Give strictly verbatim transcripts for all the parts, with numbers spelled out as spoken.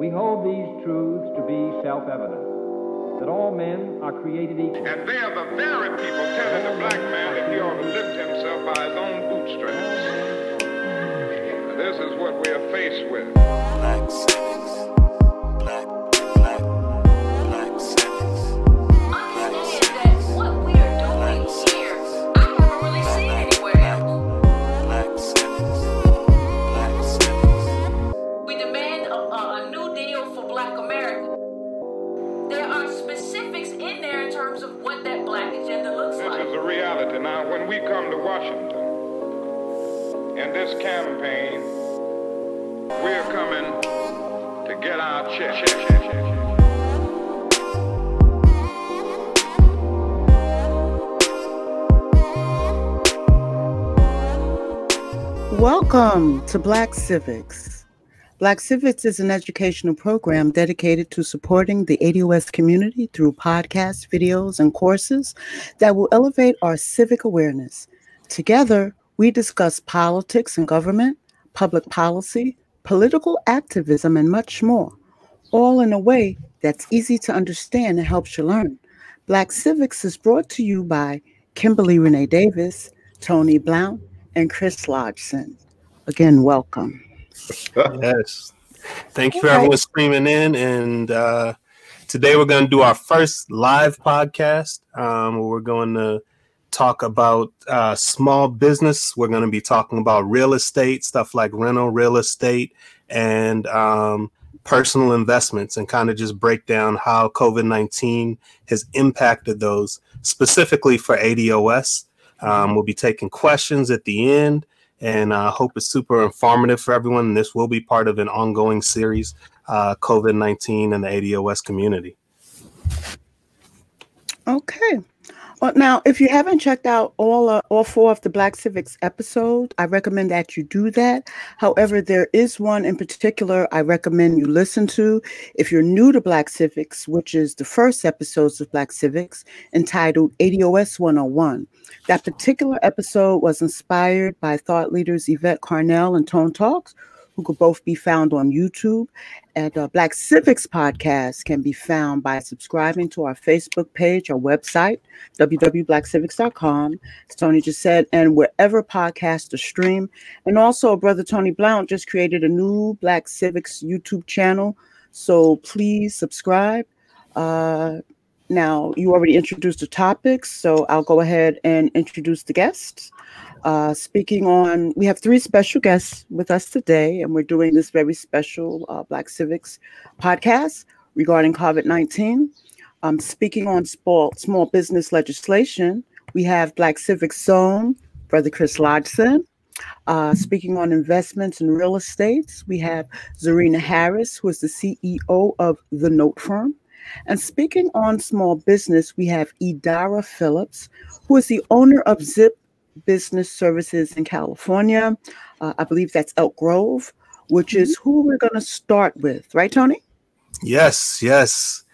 We hold these truths to be self-evident, that all men are created equal. And they are the very people telling the black man that he ought to lift himself by his own bootstraps. This is what we are faced with. Black Civics. Black, black, black Civics. Black Civics. That's what we are doing here. I haven't really seen anywhere else. Black Civics. Black Civics. We demand a, a, a new deal for Black America. There are specifics in there in terms of what that Black agenda looks this like. This is a reality. Now, when we come to Washington, in this campaign, we're coming to get our check. check, check, check, check. Welcome to Black Civics. Black Civics is an educational program dedicated to supporting the A D O S community through podcasts, videos, and courses that will elevate our civic awareness. Together, we discuss politics and government, public policy, political activism, and much more, all in a way that's easy to understand and helps you learn. Black Civics is brought to you by Kimberly Renee Davis, Tony Blount, and Chris Lodgson. Again, welcome. Yes. Thank you for everyone streaming in. And uh, today we're going to do our first live podcast um, where we're going to talk about uh, small business. We're going to be talking about real estate, stuff like rental real estate and um, personal investments, and kind of just break down how COVID nineteen has impacted those specifically for A D O S. Um, we'll be taking questions at the end, and I uh, hope it's super informative for everyone. And this will be part of an ongoing series, uh, COVID nineteen and the A D O S community. Okay. Well, now, if you haven't checked out all uh, all four of the Black Civics episodes, I recommend that you do that. However, there is one in particular I recommend you listen to if you're new to Black Civics, which is the first episodes of Black Civics entitled A D O S one oh one. That particular episode was inspired by thought leaders Yvette Carnell and Tone Talks, who could both be found on YouTube. And uh, Black Civics podcast can be found by subscribing to our Facebook page or website, w w w dot black civics dot com, as Tony just said, and wherever podcasts are streamed. And also, Brother Tony Blount just created a new Black Civics YouTube channel, so please subscribe. Uh, now, you already introduced the topics, so I'll go ahead and introduce the guests. Uh, speaking on, we have three special guests with us today, and we're doing this very special uh, Black Civics podcast regarding COVID nineteen. Um, speaking on small, small business legislation, we have Black Civics Zone, Brother Chris Lodgson. Uh, speaking on investments in real estate, we have Czarina Harris, who is the C E O of The Note Firm. And speaking on small business, we have Idara Phillips, who is the owner of Zip Business Services in California. Uh, I believe that's Elk Grove, which is who we're going to start with. Right, Tony? Yes, yes.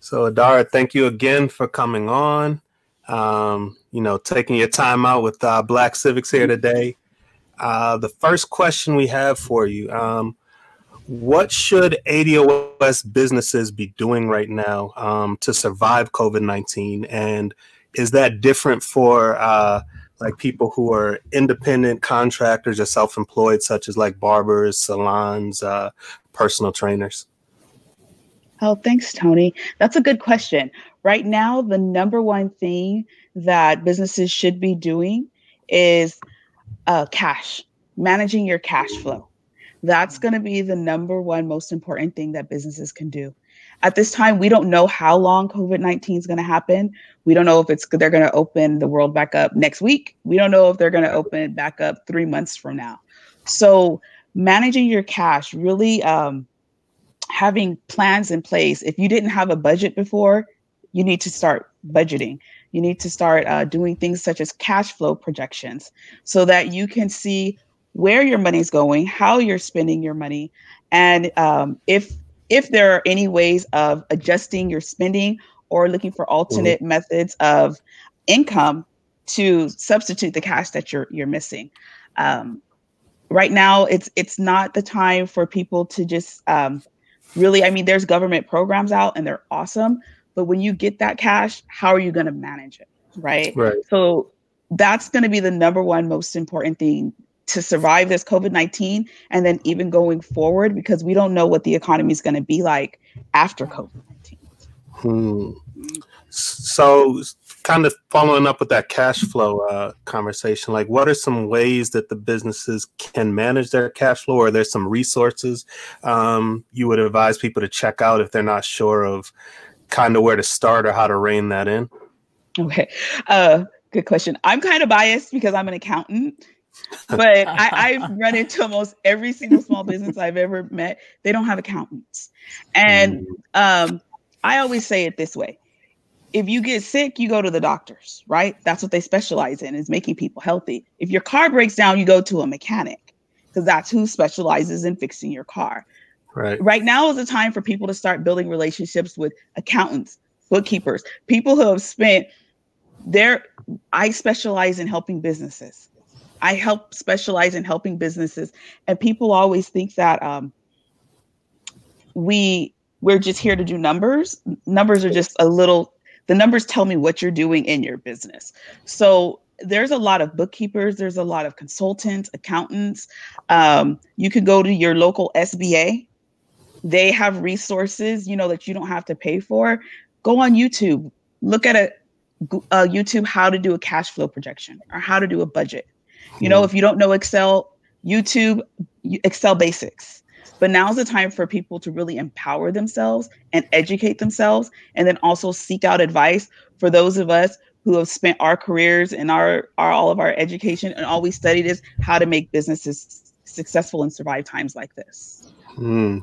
So, Idara, thank you again for coming on, um, you know, taking your time out with uh, Black Civics here today. Uh, the first question we have for you, um, what should A D O S businesses be doing right now um, to survive COVID nineteen? And is that different for uh like people who are independent contractors or self-employed, such as like barbers, salons, uh, personal trainers? Oh, thanks, Tony. That's a good question. Right now, the number one thing that businesses should be doing is uh, cash, managing your cash flow. That's going to be the number one most important thing that businesses can do. At this time, we don't know how long COVID nineteen is going to happen. We don't know if it's they're going to open the world back up next week. We don't know if they're going to open it back up three months from now. So managing your cash, really um, having plans in place. If you didn't have a budget before, you need to start budgeting. You need to start uh, doing things such as cash flow projections so that you can see where your money's going, how you're spending your money, and um, if If there are any ways of adjusting your spending or looking for alternate mm-hmm. methods of income to substitute the cash that you're you're missing. Um, right now, it's it's not the time for people to just um, really, I mean, there's government programs out and they're awesome, but when you get that cash, how are you going to manage it? Right? Right. So that's going to be the number one most important thing to survive this COVID nineteen and then even going forward, because we don't know what the economy is going to be like after COVID nineteen. Hmm. So kind of following up with that cash flow uh, conversation, like what are some ways that the businesses can manage their cash flow? Or are there some resources um, you would advise people to check out if they're not sure of kind of where to start or how to rein that in? Okay. Uh, good question. I'm kind of biased because I'm an accountant, but I, I've run into almost every single small business I've ever met. They don't have accountants. And um, I always say it this way. If you get sick, you go to the doctors, right? That's what they specialize in, is making people healthy. If your car breaks down, you go to a mechanic, because that's who specializes in fixing your car. Right. Right now is the time for people to start building relationships with accountants, bookkeepers, people who have spent their, I specialize in helping businesses. I help specialize in helping businesses. And people always think that um, we, we're just here to do numbers. Numbers are just a little... The numbers tell me what you're doing in your business. So there's a lot of bookkeepers. There's a lot of consultants, accountants. Um, you can go to your local S B A. They have resources, you know, that you don't have to pay for. Go on YouTube. Look at a, a YouTube how to do a cash flow projection or how to do a budget. You know, if you don't know Excel, YouTube, Excel basics. But now's the time for people to really empower themselves and educate themselves, and then also seek out advice for those of us who have spent our careers and our, our all of our education, and all we studied is how to make businesses successful and survive times like this. Mm,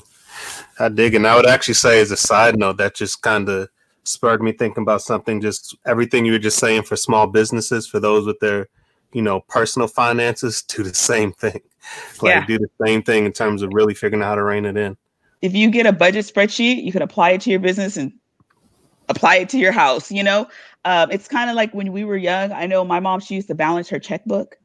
I dig it. And I would actually say, as a side note, that just kind of spurred me thinking about something, just everything you were just saying for small businesses, for those with their, you know, personal finances, do the same thing. Like yeah. do the same thing in terms of really figuring out how to rein it in. If you get a budget spreadsheet, you can apply it to your business and apply it to your house. You know, um, it's kind of like when we were young. I know my mom, she used to balance her checkbook,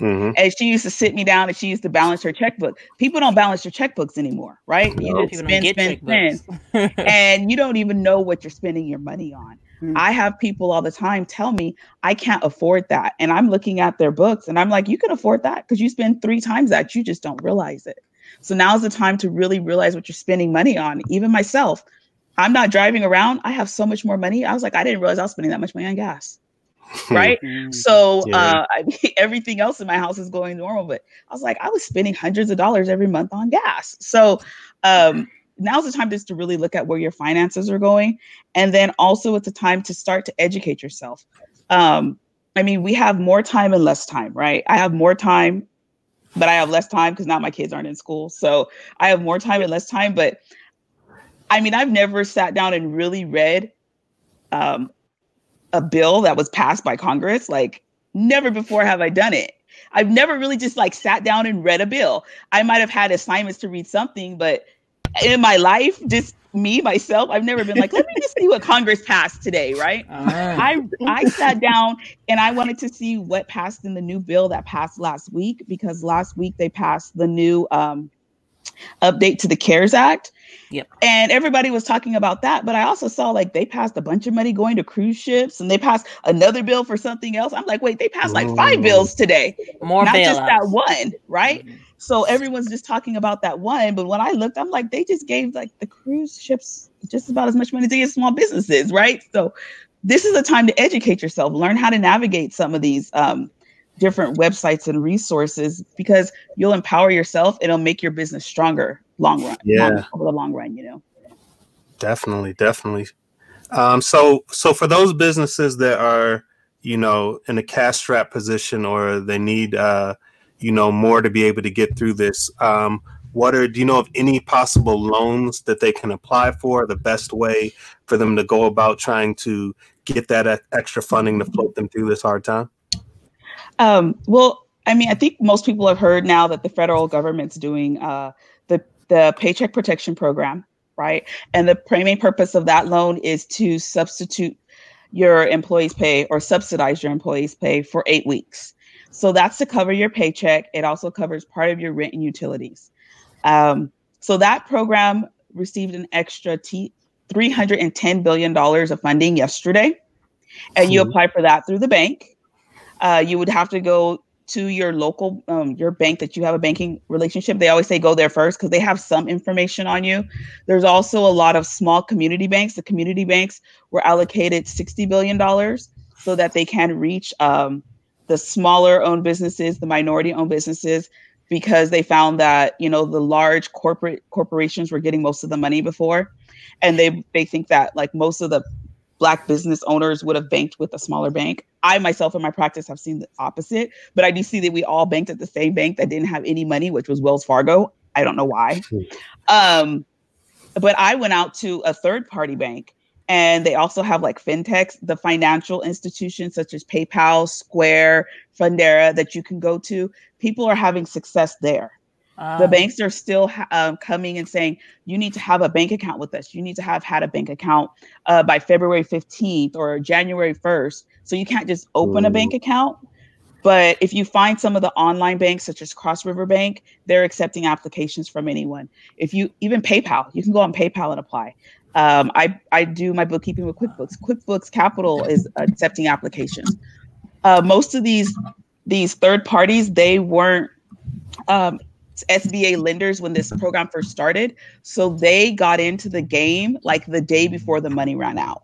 mm-hmm. and she used to sit me down and she used to balance her checkbook. People don't balance their checkbooks anymore, right? No. You just spend, spend, spend, and you don't even know what you're spending your money on. I have people all the time tell me I can't afford that. And I'm looking at their books and I'm like, you can afford that because you spend three times that. You just don't realize it. So now's the time to really realize what you're spending money on. Even myself, I'm not driving around. I have so much more money. I was like, I didn't realize I was spending that much money on gas. Right. So yeah. uh, I mean, everything else in my house is going normal. But I was like, I was spending hundreds of dollars every month on gas. So um now's the time just to really look at where your finances are going. And then also it's a time to start to educate yourself. Um, I mean, we have more time and less time, right? I have more time, but I have less time because now my kids aren't in school. So I have more time and less time. But I mean, I've never sat down and really read um, a bill that was passed by Congress. Like never before have I done it. I've never really just like sat down and read a bill. I might have had assignments to read something, but in my life, just me, myself, I've never been like, let me just see what Congress passed today, right? right. I I sat down and I wanted to see what passed in the new bill that passed last week, because last week they passed the new um, update to the CARES Act. Yep. And everybody was talking about that. But I also saw like they passed a bunch of money going to cruise ships, and they passed another bill for something else. I'm like, wait, they passed like five Ooh. bills today. More Not bailouts. Just that one, right? Mm-hmm. So everyone's just talking about that one. But when I looked, I'm like, they just gave like the cruise ships just about as much money to get small businesses, right? So this is a time to educate yourself, learn how to navigate some of these um, different websites and resources, because you'll empower yourself. It'll make your business stronger long run, yeah. over the long run, you know? Definitely, definitely. Um, so, so for those businesses that are, you know, in a cash strap position, or they need, uh, you know, more to be able to get through this. Um, what are, do you know of any possible loans that they can apply for, the best way for them to go about trying to get that extra funding to float them through this hard time? Um, well, I mean, I think most people have heard now that the federal government's doing uh, the, the Paycheck Protection Program, right? And the main purpose of that loan is to substitute your employees' pay or subsidize your employees' pay for eight weeks. So that's to cover your paycheck. It also covers part of your rent and utilities. Um, so that program received an extra t- three hundred ten billion dollars of funding yesterday. And cool. You apply for that through the bank. Uh, you would have to go to your local, um, your bank that you have a banking relationship. They always say go there first because they have some information on you. There's also a lot of small community banks. The community banks were allocated sixty billion dollars so that they can reach um, the smaller owned businesses, the minority owned businesses, because they found that, you know, the large corporate corporations were getting most of the money before. And they, they think that like most of the Black business owners would have banked with a smaller bank. I myself in my practice have seen the opposite, but I do see that we all banked at the same bank that didn't have any money, which was Wells Fargo. I don't know why. Um, but I went out to a third party bank, and they also have like fintechs, the financial institutions such as PayPal, Square, Fundera that you can go to. People are having success there. Um, the banks are still um, coming and saying, you need to have a bank account with us. You need to have had a bank account uh, by February fifteenth or January first. So you can't just open a bank account. But if you find some of the online banks, such as Cross River Bank, they're accepting applications from anyone. If you even PayPal, you can go on PayPal and apply. Um, I, I do my bookkeeping with QuickBooks. QuickBooks Capital is accepting applications. Uh, most of these, these third parties, they weren't... Um, S B A lenders when this program first started. So they got into the game like the day before the money ran out.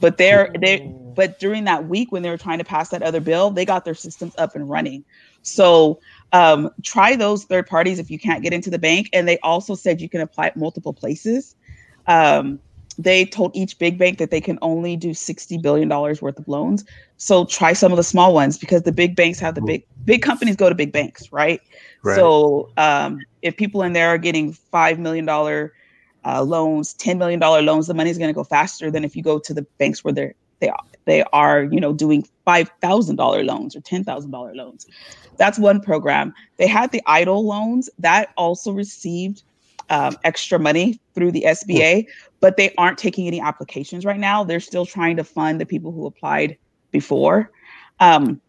But they're they but during that week when they were trying to pass that other bill, they got their systems up and running. So um, try those third parties if you can't get into the bank. And they also said you can apply at multiple places. Um, they told each big bank that they can only do sixty billion dollars worth of loans. So try some of the small ones because the big banks have the big, big companies go to big banks, right? Right. So um, if people in there are getting five million dollars uh, loans, ten million dollars loans, the money is going to go faster than if you go to the banks where they're, they are, they are, you know, doing five thousand dollars loans or ten thousand dollars loans. That's one program. They had the EIDL loans that also received um, extra money through the S B A, but they aren't taking any applications right now. They're still trying to fund the people who applied before. Um,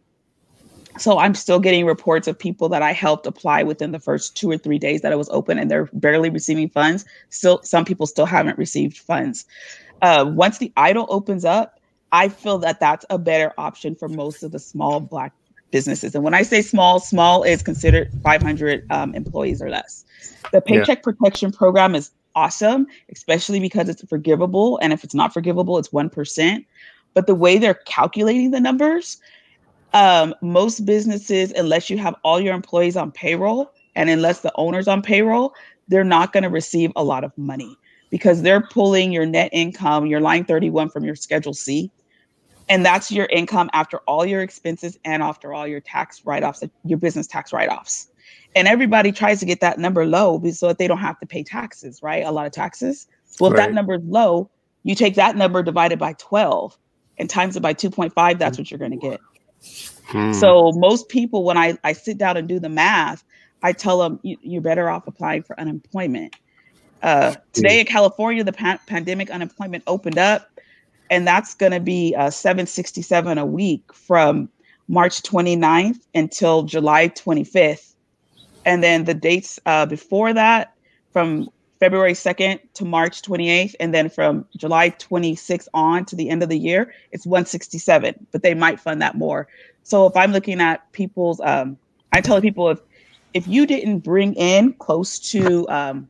so I'm still getting reports of people that I helped apply within the first two or three days that it was open and they're barely receiving funds. Still, some people still haven't received funds. Uh, once the EIDL opens up, I feel that that's a better option for most of the small Black businesses. And when I say small, small is considered five hundred um, employees or less. The Paycheck yeah. Protection Program is awesome, especially because it's forgivable. And if it's not forgivable, it's one percent. But the way they're calculating the numbers, um, most businesses, unless you have all your employees on payroll and unless the owner's on payroll, they're not going to receive a lot of money because they're pulling your net income, your line thirty-one from your Schedule C. And that's your income after all your expenses and after all your tax write-offs, your business tax write-offs. And everybody tries to get that number low so that they don't have to pay taxes, right? A lot of taxes. Well, right. If that number is low, you take that number divided by twelve and times it by two point five, that's what you're going to get. Hmm. So most people, when I, I sit down and do the math, I tell them, you, you're better off applying for unemployment. Uh, today in California, the pa- pandemic unemployment opened up, and that's going to be uh, seven sixty-seven a week from March twenty-ninth until July twenty-fifth. And then the dates uh, before that, from February second to March twenty-eighth, and then from July twenty-sixth on to the end of the year, it's one sixty-seven, but they might fund that more. So if I'm looking at people's, um, I tell people if if you didn't bring in close to um,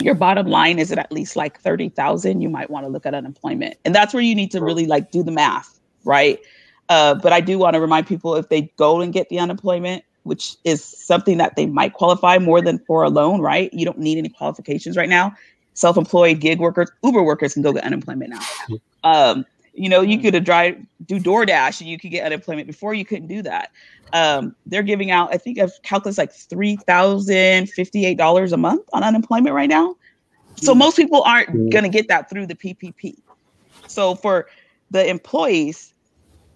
your bottom line is at, at least like thirty thousand, you might want to look at unemployment. And that's where you need to really like do the math, right? Uh, but I do want to remind people if they go and get the unemployment, which is something that they might qualify more than for a loan, right? You don't need any qualifications right now. Self-employed gig workers, Uber workers can go get unemployment now. Um, you know, you could have drive, do DoorDash and you could get unemployment. Before you couldn't do that. Um, they're giving out, I think I've calculated like three thousand fifty-eight dollars a month on unemployment right now. So most people aren't gonna get that through the P P P. So for the employees,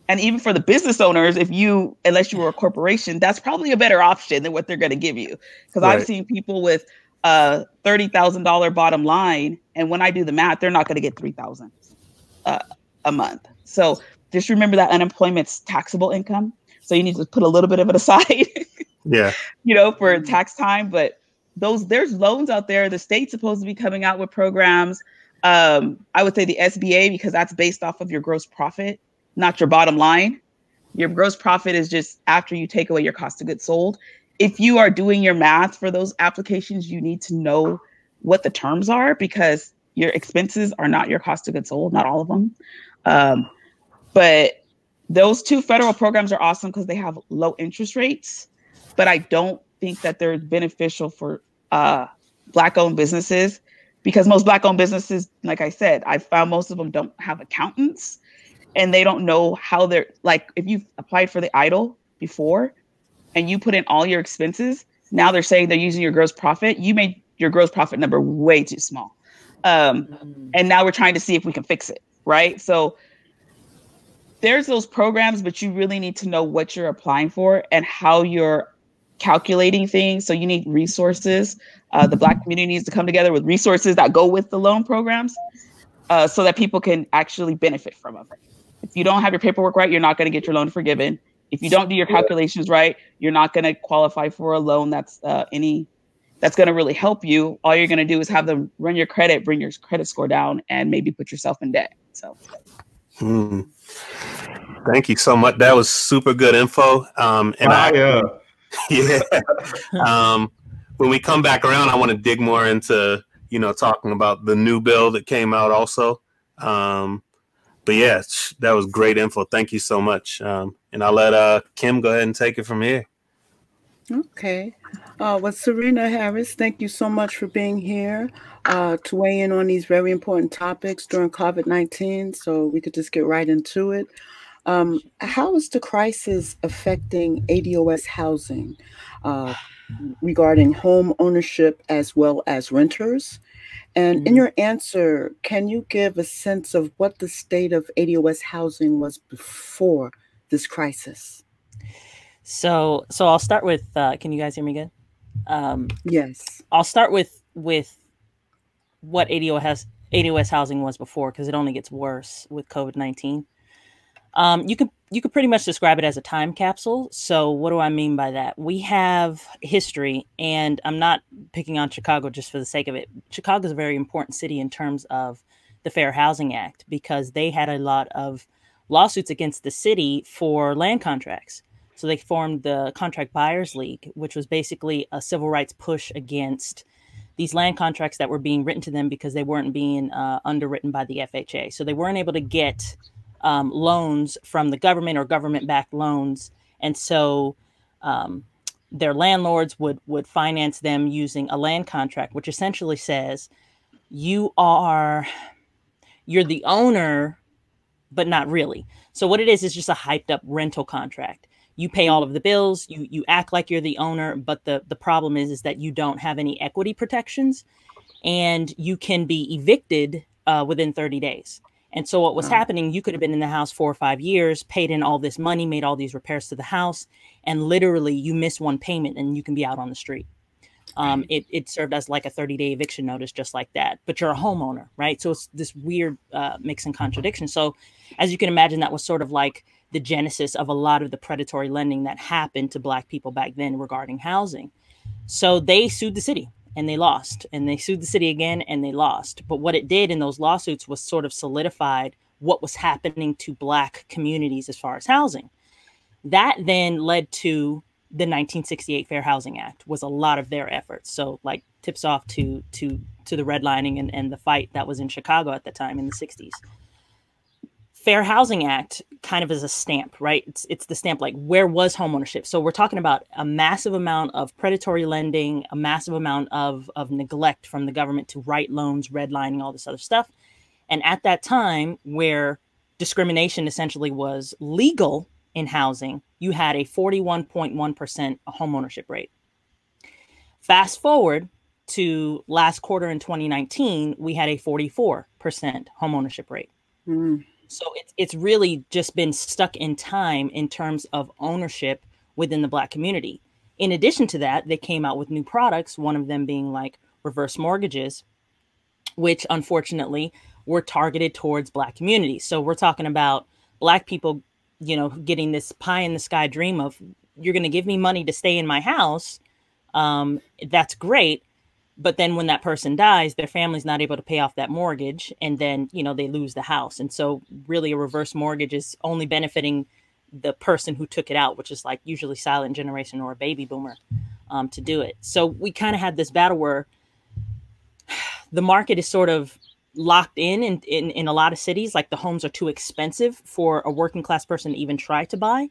and even for the business owners, if you, unless you were a corporation, that's probably a better option than what they're going to give you. Because right. I've seen people with a uh, thirty thousand dollars bottom line, and when I do the math, they're not going to get three thousand dollars uh, a month. So just remember that unemployment's taxable income. So you need to put a little bit of it aside, yeah, you know, for tax time. But those there's loans out there. The state's supposed to be coming out with programs. Um, I would say the S B A, because that's based off of your gross profit, not your bottom line. Your gross profit is just after you take away your cost of goods sold. If you are doing your math for those applications, you need to know what the terms are, because your expenses are not your cost of goods sold, not all of them. Um, but those two federal programs are awesome because they have low interest rates, but I don't think that they're beneficial for uh, Black-owned businesses, because most Black-owned businesses, like I said, I found most of them don't have accountants, and they don't know how they're, like, if you've applied for the I D L before and you put in all your expenses, now they're saying they're using your gross profit. You made your gross profit number way too small. Um, mm-hmm. And now we're trying to see if we can fix it, right? So there's those programs, but you really need to know what you're applying for and how you're calculating things. So you need resources. Uh, the Black community needs to come together with resources that go with the loan programs uh, so that people can actually benefit from it. If you don't have your paperwork right, you're not going to get your loan forgiven. If you don't do your calculations right, you're not going to qualify for a loan that's uh, any that's going to really help you. All you're going to do is have them run your credit, bring your credit score down, and maybe put yourself in debt. So, mm. Thank you so much. That was super good info. Um, and wow. I, uh, yeah, um, when we come back around, I want to dig more into you know talking about the new bill that came out also. Um, But yeah, that was great info. Thank you so much. Um, and I'll let uh, Kim go ahead and take it from here. Okay. Uh, well, Czarina Harris, thank you so much for being here uh, to weigh in on these very important topics during COVID nineteen. So we could just get right into it. Um, how is the crisis affecting A D O S housing uh, regarding home ownership as well as renters? And in your answer, can you give a sense of what the state of A D O S housing was before this crisis? So, so I'll start with, uh, can you guys hear me good? Um, yes. I'll start with, with what A D O S, A D O S housing was before, because it only gets worse with COVID nineteen. Um, you could, you could pretty much describe it as a time capsule. So what do I mean by that? We have history, and I'm not picking on Chicago just for the sake of it. Chicago is a very important city in terms of the Fair Housing Act, because they had a lot of lawsuits against the city for land contracts. So they formed the Contract Buyers League, which was basically a civil rights push against these land contracts that were being written to them because they weren't being uh, underwritten by the F H A. So they weren't able to get Um, loans from the government or government-backed loans. And so um, their landlords would would finance them using a land contract, which essentially says you are, you're the owner, but not really. So what it is is just a hyped up rental contract. You pay all of the bills, you you act like you're the owner, but the, the problem is, is that you don't have any equity protections, and you can be evicted uh, within thirty days. And so what was happening, you could have been in the house four or five years, paid in all this money, made all these repairs to the house, and literally you miss one payment and you can be out on the street. Um, it, it served as like a thirty-day eviction notice, just like that. But you're a homeowner, right? So it's this weird uh, mix and contradiction. So as you can imagine, that was sort of like the genesis of a lot of the predatory lending that happened to Black people back then regarding housing. So they sued the city. And they lost, and they sued the city again, and they lost. But what it did in those lawsuits was sort of solidified what was happening to Black communities as far as housing. That then led to the nineteen sixty-eight Fair Housing Act, was a lot of their efforts. So like tips off to to to the redlining and, and the fight that was in Chicago at the time in the sixties. Fair Housing Act kind of is a stamp, right? It's it's the stamp, like, where was homeownership? So we're talking about a massive amount of predatory lending, a massive amount of, of neglect from the government to write loans, redlining, all this other stuff. And at that time, where discrimination essentially was legal in housing, you had a forty-one point one percent homeownership rate. Fast forward to last quarter in twenty nineteen, we had a forty-four percent homeownership rate. Mm. So it's it's really just been stuck in time in terms of ownership within the Black community. In addition to that, they came out with new products, one of them being like reverse mortgages, which unfortunately were targeted towards Black communities. So we're talking about Black people, you know, getting this pie in the sky dream of, you're going to give me money to stay in my house, um, that's great. But then when that person dies, their family's not able to pay off that mortgage. And then, you know, they lose the house. And so really a reverse mortgage is only benefiting the person who took it out, which is like usually silent generation or a baby boomer um, to do it. So we kind of had this battle where the market is sort of locked in, in, in, in a lot of cities, like the homes are too expensive for a working class person to even try to buy.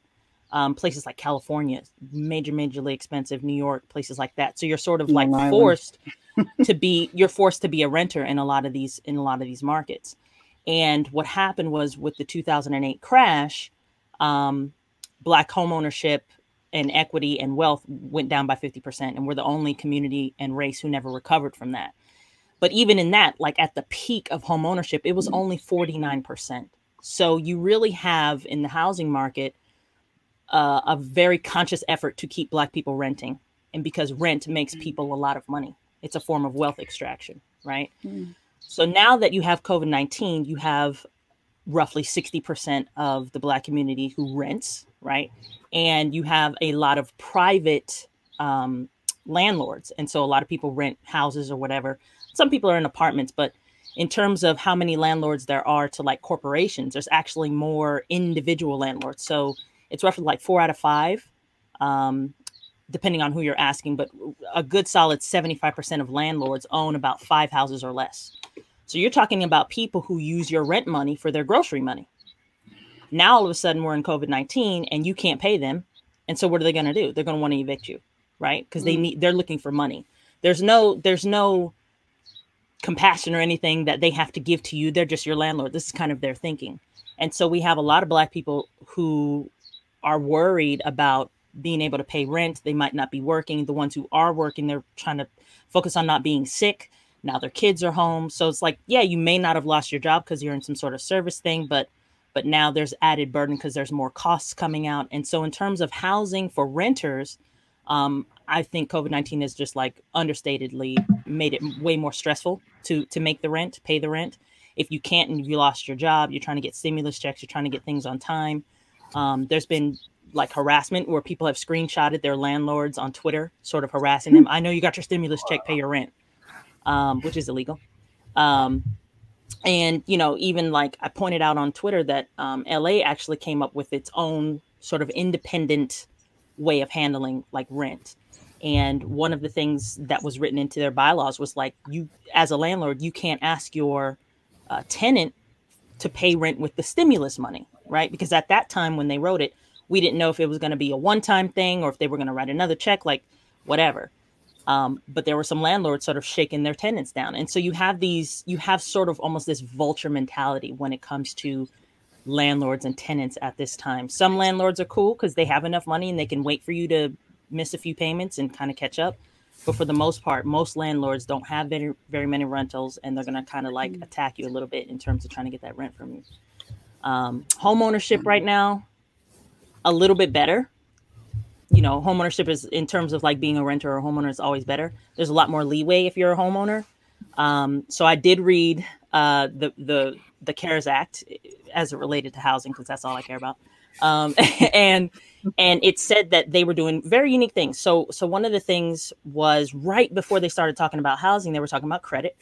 Um, places like California, major, majorly expensive, New York, places like that. So you're sort of like forced to be, you're forced to be a renter in a lot of these, in a lot of these markets. And what happened was with the two thousand eight crash, um, Black homeownership and equity and wealth went down by fifty percent. And we're the only community and race who never recovered from that. But even in that, like at the peak of homeownership, it was only forty-nine percent. So you really have in the housing market, Uh, a very conscious effort to keep Black people renting. And because rent makes people a lot of money, it's a form of wealth extraction, right? Mm. So now that you have COVID nineteen, you have roughly sixty percent of the Black community who rents, right? And you have a lot of private um, landlords. And so a lot of people rent houses or whatever. Some people are in apartments, but in terms of how many landlords there are to like corporations, there's actually more individual landlords. So it's roughly like four out of five, um, depending on who you're asking, but a good solid seventy-five percent of landlords own about five houses or less. So you're talking about people who use your rent money for their grocery money. Now, all of a sudden we're in COVID nineteen and you can't pay them. And so what are they going to do? They're going to want to evict you, right? Because they need, they're looking for money. There's no, there's no compassion or anything that they have to give to you. They're just your landlord. This is kind of their thinking. And so we have a lot of Black people who are worried about being able to pay rent. They might not be working. The ones who are working, they're trying to focus on not being sick. Now their kids are home. So it's like, yeah, you may not have lost your job because you're in some sort of service thing, but but now there's added burden because there's more costs coming out. And so in terms of housing for renters, um, I think COVID nineteen has just like understatedly made it way more stressful to to make the rent, pay the rent. If you can't and you lost your job, you're trying to get stimulus checks, you're trying to get things on time. Um, there's been like harassment where people have screenshotted their landlords on Twitter, sort of harassing them. I know you got your stimulus check, pay your rent, um, which is illegal. Um, and, you know, even like I pointed out on Twitter that um, L A actually came up with its own sort of independent way of handling like rent. And one of the things that was written into their bylaws was like, you as a landlord, you can't ask your uh, tenant to pay rent with the stimulus money. Right? Because at that time when they wrote it, we didn't know if it was going to be a one-time thing or if they were going to write another check, like whatever. Um, but there were some landlords sort of shaking their tenants down. And so you have these, you have sort of almost this vulture mentality when it comes to landlords and tenants at this time. Some landlords are cool because they have enough money and they can wait for you to miss a few payments and kind of catch up. But for the most part, most landlords don't have very, very many rentals, and they're going to kind of like attack you a little bit in terms of trying to get that rent from you. Um, home ownership right now, a little bit better. You know, home ownership is in terms of like being a renter or a homeowner is always better. There's a lot more leeway if you're a homeowner. Um, so I did read uh, the the the CARES Act as it related to housing because that's all I care about. Um, and and it said that they were doing very unique things. So so one of the things was right before they started talking about housing, they were talking about credit,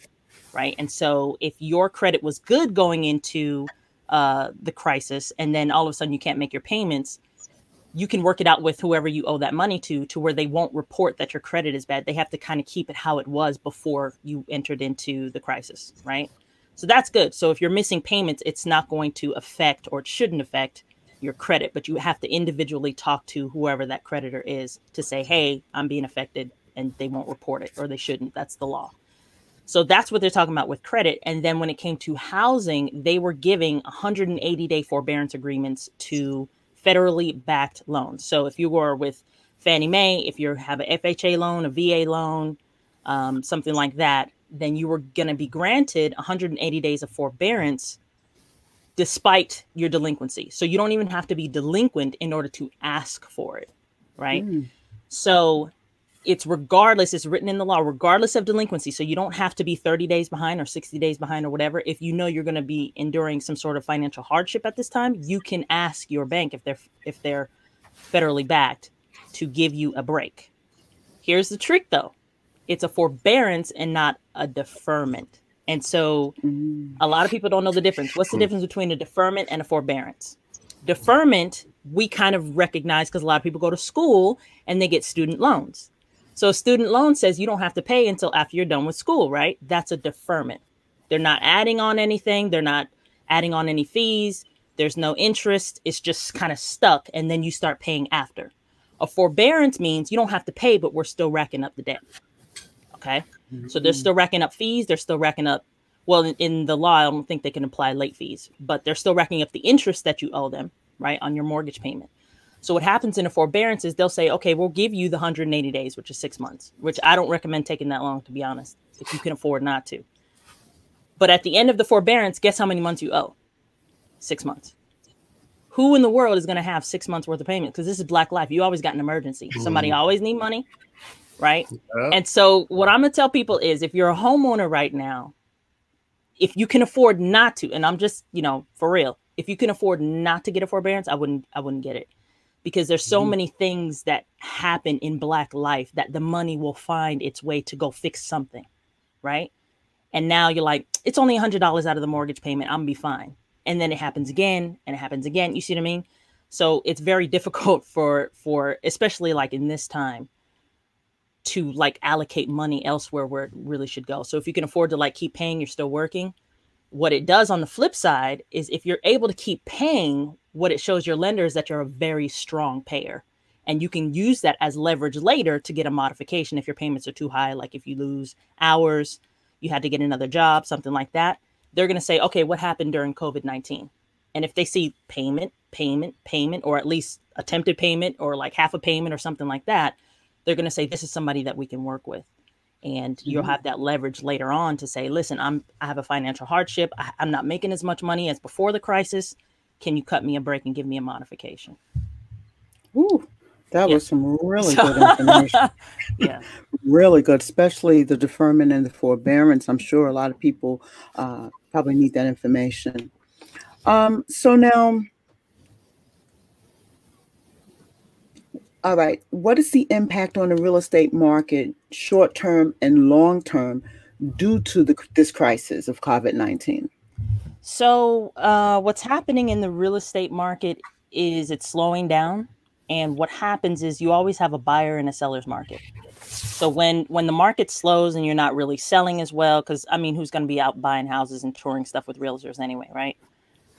right? And so if your credit was good going into uh, the crisis, and then all of a sudden you can't make your payments, you can work it out with whoever you owe that money to, to where they won't report that your credit is bad. They have to kind of keep it how it was before you entered into the crisis. Right. So that's good. So if you're missing payments, it's not going to affect, or it shouldn't affect your credit, but you have to individually talk to whoever that creditor is to say, hey, I'm being affected, and they won't report it, or they shouldn't. That's the law. So that's what they're talking about with credit. And then when it came to housing, they were giving one hundred eighty day forbearance agreements to federally backed loans. So if you were with Fannie Mae, if you have an F H A loan, a V A loan, um, something like that, then you were going to be granted one hundred eighty days of forbearance despite your delinquency. So you don't even have to be delinquent in order to ask for it, right? Mm. So it's regardless, it's written in the law, regardless of delinquency. So you don't have to be thirty days behind or sixty days behind or whatever. If you know you're going to be enduring some sort of financial hardship at this time, you can ask your bank, if they're if they're federally backed, to give you a break. Here's the trick, though. It's a forbearance and not a deferment. And so a lot of people don't know the difference. What's the difference between a deferment and a forbearance? Deferment, we kind of recognize because a lot of people go to school and they get student loans. So a student loan says you don't have to pay until after you're done with school, right? That's a deferment. They're not adding on anything. They're not adding on any fees. There's no interest. It's just kind of stuck. And then you start paying after. A forbearance means you don't have to pay, but we're still racking up the debt. Okay. So they're still racking up fees. They're still racking up. Well, in, in the law, I don't think they can apply late fees, but they're still racking up the interest that you owe them, right, on your mortgage payment. So what happens in a forbearance is they'll say, okay, we'll give you the one hundred eighty days, which is six months, which I don't recommend taking that long, to be honest, if you can afford not to. But at the end of the forbearance, guess how many months you owe? Six months. Who in the world is going to have six months worth of payment? Because this is Black life. You always got an emergency. Mm. Somebody always need money. Right. Yeah. And so what I'm going to tell people is if you're a homeowner right now, if you can afford not to, and I'm just, you know, for real, if you can afford not to get a forbearance, I wouldn't I wouldn't get it, because there's so mm-hmm. many things that happen in Black life that the money will find its way to go fix something. Right. And now you're like, it's only one hundred dollars out of the mortgage payment. I'm going to be fine. And then it happens again and it happens again. You see what I mean? So it's very difficult for for especially like in this time, to like allocate money elsewhere where it really should go. So if you can afford to like keep paying, you're still working. What it does on the flip side is if you're able to keep paying, what it shows your lender is that you're a very strong payer, and you can use that as leverage later to get a modification. If your payments are too high, like if you lose hours, you had to get another job, something like that, they're going to say, okay, what happened during COVID nineteen? And if they see payment, payment, payment, or at least attempted payment or like half a payment or something like that, they're going to say, this is somebody that we can work with. And mm-hmm. you'll have that leverage later on to say, listen, I'm, I have a financial hardship. I, I'm not making as much money as before the crisis. Can you cut me a break and give me a modification? Ooh, that yeah. was some really so, good information. yeah, Really good, especially the deferment and the forbearance. I'm sure a lot of people uh, probably need that information. Um, so now... All right. What is the impact on the real estate market, short term and long term, due to the, this crisis of COVID nineteen? So uh, what's happening in the real estate market is it's slowing down. And what happens is you always have a buyer and a seller's market. So when when the market slows and you're not really selling as well, because, I mean, who's going to be out buying houses and touring stuff with realtors anyway, right?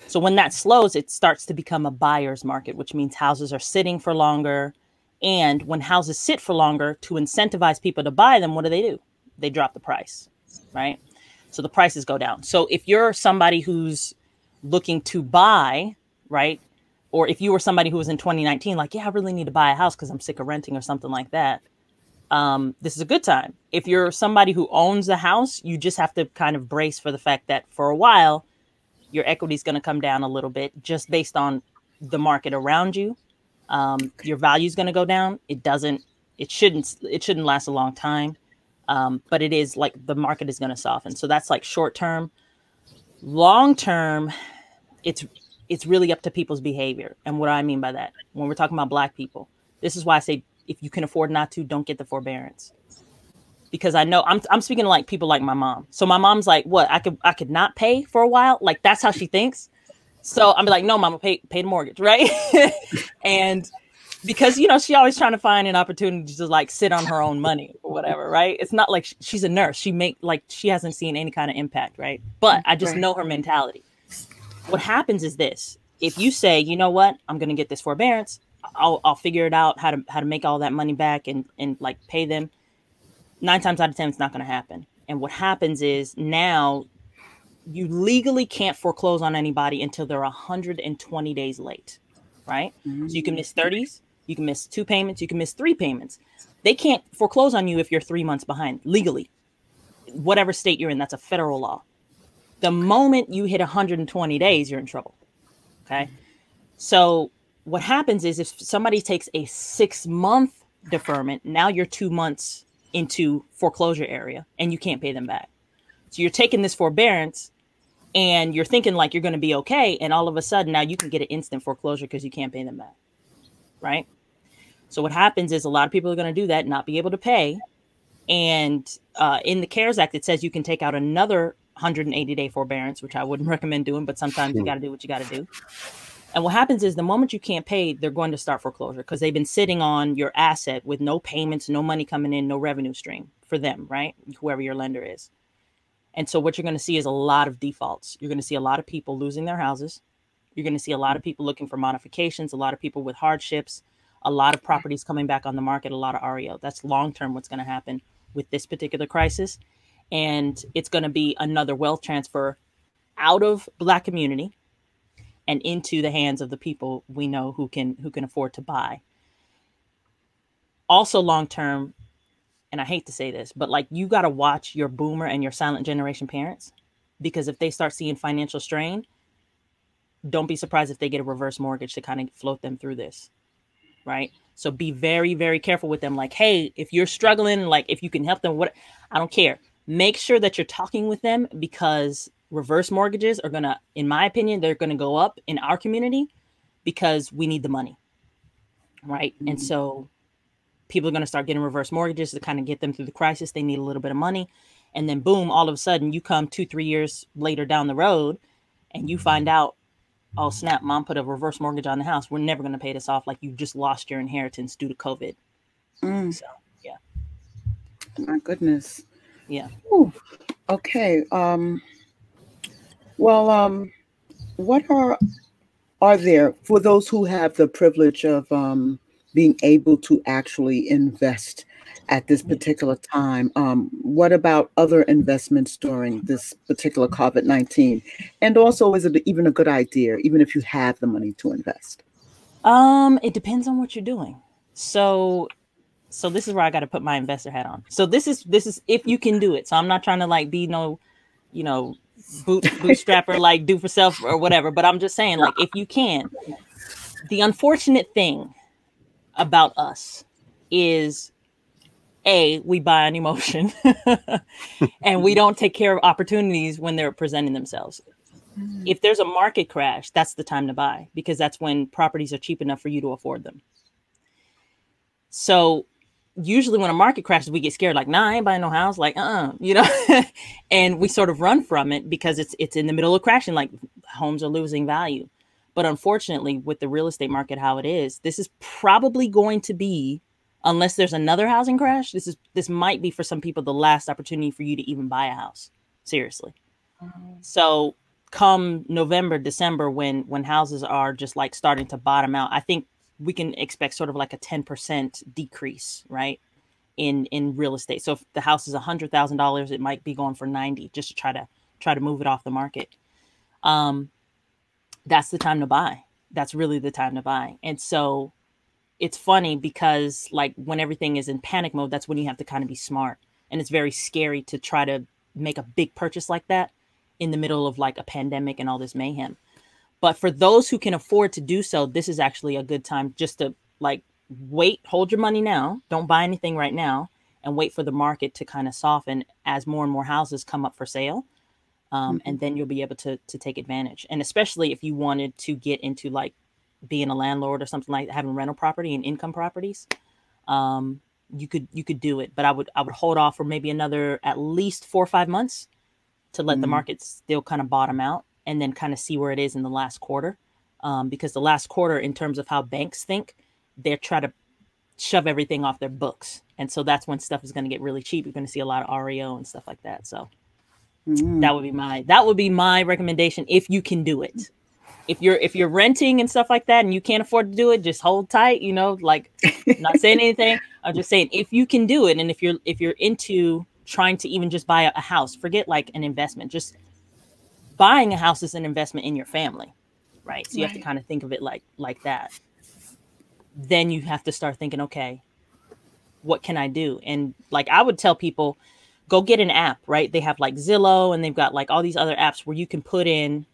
So when that slows, it starts to become a buyer's market, which means houses are sitting for longer. And when houses sit for longer, to incentivize people to buy them, what do they do? They drop the price, right? So the prices go down. So if you're somebody who's looking to buy, right, or if you were somebody who was in twenty nineteen, like, yeah, I really need to buy a house because I'm sick of renting or something like that, um, this is a good time. If you're somebody who owns a house, you just have to kind of brace for the fact that for a while, your equity is going to come down a little bit just based on the market around you. Um, your value is going to go down. It doesn't, it shouldn't, it shouldn't last a long time. Um, but it is like the market is going to soften. So that's like short term. Long term, it's, it's really up to people's behavior. And what do I mean by that? When we're talking about Black people, this is why I say, if you can afford not to, don't get the forbearance. Because I know I'm I'm speaking to like people like my mom. So my mom's like, what? I could I could not pay for a while. Like that's how she thinks. So I'm like, no, mama, pay pay the mortgage, right? And because, you know, she always trying to find an opportunity to like sit on her own money or whatever, right? It's not like she, she's a nurse. She make like she hasn't seen any kind of impact, right? But I just right. know her mentality. What happens is this: if you say, you know what, I'm gonna get this forbearance, I'll I'll figure it out how to how to make all that money back and and like pay them. Nine times out of ten, it's not going to happen. And what happens is now you legally can't foreclose on anybody until they're one hundred twenty days late, right? Mm-hmm. So you can miss thirties, you can miss two payments, you can miss three payments. They can't foreclose on you if you're three months behind legally, whatever state you're in. That's a federal law. The moment you hit one hundred twenty days, you're in trouble, okay? So what happens is if somebody takes a six-month deferment, now you're two months into foreclosure area and you can't pay them back. So you're taking this forbearance and you're thinking like you're going to be okay. And all of a sudden now you can get an instant foreclosure because you can't pay them back. Right. So what happens is a lot of people are going to do that, not be able to pay. And uh, in the CARES Act, it says you can take out another one hundred eighty day forbearance, which I wouldn't recommend doing, but sometimes you got to do what you got to do. And what happens is the moment you can't pay, they're going to start foreclosure because they've been sitting on your asset with no payments, no money coming in, no revenue stream for them, right? Whoever your lender is. And so what you're going to see is a lot of defaults. You're going to see a lot of people losing their houses. You're going to see a lot of people looking for modifications, a lot of people with hardships, a lot of properties coming back on the market, a lot of R E O. That's long-term what's going to happen with this particular crisis. And it's going to be another wealth transfer out of Black community and into the hands of the people we know who can who can afford to buy. Also long-term, and I hate to say this, but like you got to watch your boomer and your silent generation parents, because if they start seeing financial strain, don't be surprised if they get a reverse mortgage to kind of float them through this, right? So be very, very careful with them. Like, hey, if you're struggling, like if you can help them, what, I don't care. Make sure that you're talking with them, because reverse mortgages are going to, in my opinion, they're going to go up in our community because we need the money, right? Mm-hmm. And so people are going to start getting reverse mortgages to kind of get them through the crisis. They need a little bit of money. And then boom, all of a sudden you come two, three years later down the road and you find out, oh snap, mom put a reverse mortgage on the house. We're never going to pay this off. Like you just lost your inheritance due to COVID. Mm. So yeah. My goodness. Yeah. Ooh. Okay. Um, well, um, what are, are there for those who have the privilege of, um, being able to actually invest at this particular time? Um, what about other investments during this particular COVID nineteen? And also, is it even a good idea, even if you have the money to invest? Um, it depends on what you're doing. So, so this is where I got to put my investor hat on. So this is, this is if you can do it. So I'm not trying to like be no, you know, boot, bootstrapper, like do for self or whatever, but I'm just saying, like, if you can, the unfortunate thing about us is A, we buy an emotion and we don't take care of opportunities when they're presenting themselves. If there's a market crash, that's the time to buy, because that's when properties are cheap enough for you to afford them. So usually when a market crashes, we get scared, like, nah, I ain't buying no house, like, uh-uh, you know, and we sort of run from it because it's it's in the middle of crashing, like homes are losing value. But unfortunately, with the real estate market, how it is, this is probably going to be, unless there's another housing crash, this is this might be for some people the last opportunity for you to even buy a house. Seriously. Mm-hmm. So come November, December, when when houses are just like starting to bottom out, I think we can expect sort of like a ten percent decrease, right, in in real estate. So if the house is one hundred thousand dollars, it might be going for ninety thousand dollars just to try to try to move it off the market. Um. That's the time to buy. That's really the time to buy. And so it's funny because like when everything is in panic mode, that's when you have to kind of be smart. And it's very scary to try to make a big purchase like that in the middle of like a pandemic and all this mayhem. But for those who can afford to do so, this is actually a good time just to like wait, hold your money now. Don't buy anything right now and wait for the market to kind of soften as more and more houses come up for sale. Um, and then you'll be able to to take advantage. And especially if you wanted to get into like being a landlord or something like that, having rental property and income properties, um, you could you could do it. But I would I would hold off for maybe another at least four or five months to let mm-hmm. the market still kind of bottom out and then kind of see where it is in the last quarter. Um, because the last quarter, in terms of how banks think, they're trying to shove everything off their books. And so that's when stuff is going to get really cheap. You're going to see a lot of R E O and stuff like that. So. That would be my that would be my recommendation if you can do it. If you're if you're renting and stuff like that and you can't afford to do it, just hold tight, you know, like not saying anything. I'm just saying if you can do it, and if you're if you're into trying to even just buy a house, forget like an investment. Just buying a house is an investment in your family, right? So you right. have to kind of think of it like like that. Then you have to start thinking, okay, what can I do? And like I would tell people, go get an app, right? They have like Zillow and they've got like all these other apps where you can put in,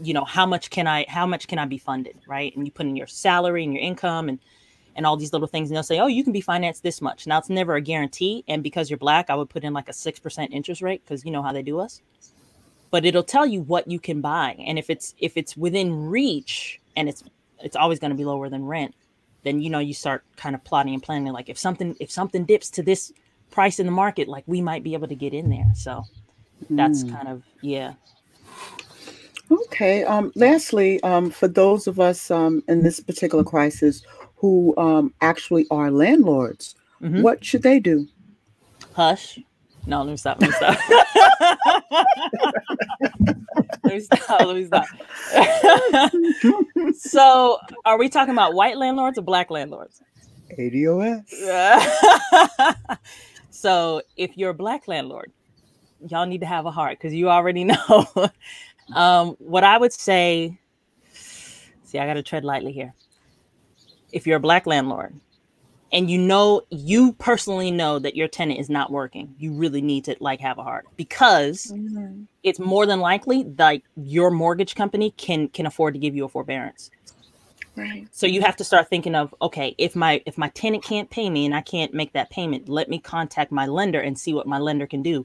you know, how much can I, how much can I be funded, right? And you put in your salary and your income and, and all these little things. And they'll say, oh, you can be financed this much. Now it's never a guarantee. And because you're Black, I would put in like a six percent interest rate because you know how they do us, but it'll tell you what you can buy. And if it's, if it's within reach and it's, it's always going to be lower than rent, then, you know, you start kind of plotting and planning, like if something, if something dips to this price in the market, like we might be able to get in there. So that's mm. kind of, yeah. Okay. Um, lastly, um, for those of us um, in this particular crisis who um, actually are landlords, mm-hmm. what should they do? Hush. No, let me stop. Let me stop. let me stop. Let me stop. So, are we talking about white landlords or black landlords? A D O S. So, if you're a black landlord, y'all need to have a heart because you already know. um, what I would say, see, I got to tread lightly here. If you're a black landlord, and you know, you personally know that your tenant is not working, you really need to like have a heart, because mm-hmm. it's more than likely like your mortgage company can can afford to give you a forbearance. Right. So you have to start thinking of, okay, if my if my tenant can't pay me and I can't make that payment, let me contact my lender and see what my lender can do.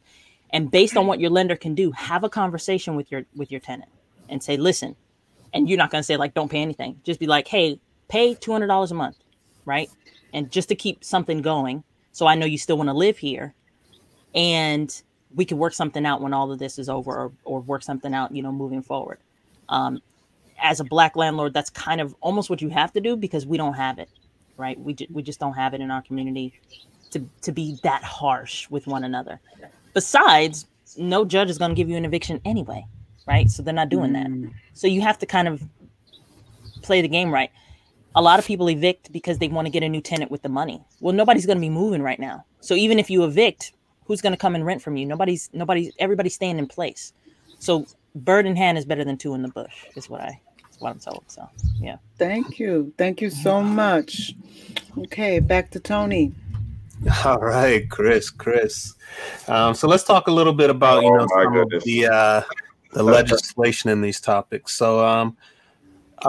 And based on what your lender can do, have a conversation with your with your tenant and say, listen, and you're not going to say like, don't pay anything. Just be like, hey, pay two hundred dollars a month. Right. And just to keep something going. So I know you still want to live here, and we can work something out when all of this is over, or, or work something out, you know, moving forward. Um, as a black landlord, that's kind of almost what you have to do, because we don't have it, right? We, ju- we just don't have it in our community to, to be that harsh with one another. Besides, no judge is going to give you an eviction anyway, right? So they're not doing mm. that. So you have to kind of play the game right. A lot of people evict because they want to get a new tenant with the money. Well, nobody's going to be moving right now. So even if you evict, who's going to come and rent from you? Nobody's, nobody's, everybody's staying in place. So bird in hand is better than two in the bush is what I, is what I'm told. So, yeah. Thank you. Thank you so much. Okay. Back to Tony. All right, Chris, Chris. Um, so let's talk a little bit about, you oh know, some of the, uh, the legislation in these topics. So, um,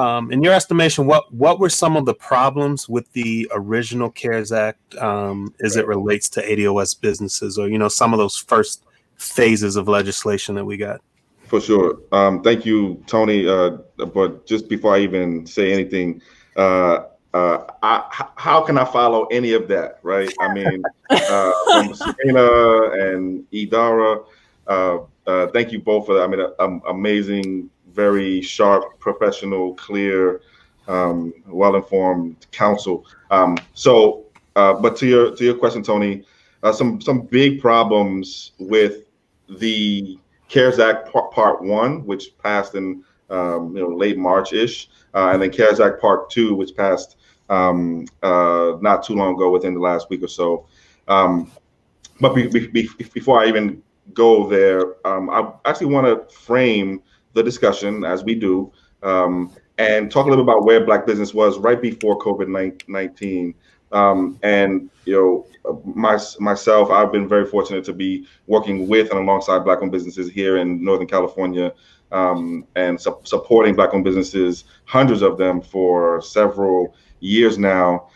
Um, in your estimation, what, what were some of the problems with the original CARES Act um, as it relates to A D O S businesses, or, you know, some of those first phases of legislation that we got? For sure. Um, thank you, Tony. Uh, but just before I even say anything, uh, uh, I, how can I follow any of that? Right. I mean, uh, from Serena and Idara, uh, uh, thank you both for that. I mean, uh, amazing, very sharp, professional, clear, um, well-informed counsel. Um, so, uh, but to your to your question, Tony, uh, some some big problems with the CARES Act Part, part One, which passed in um, you know late March-ish, uh, and then CARES Act Part Two, which passed um, uh, not too long ago, within the last week or so. Um, but be, be, be, before I even go there, um, I actually want to frame the discussion, as we do, um, and talk a little about where Black business was right before COVID nineteen. Um, and you know, my, myself, I've been very fortunate to be working with and alongside Black-owned businesses here in Northern California, um, and su- supporting Black-owned businesses, hundreds of them, for several years now,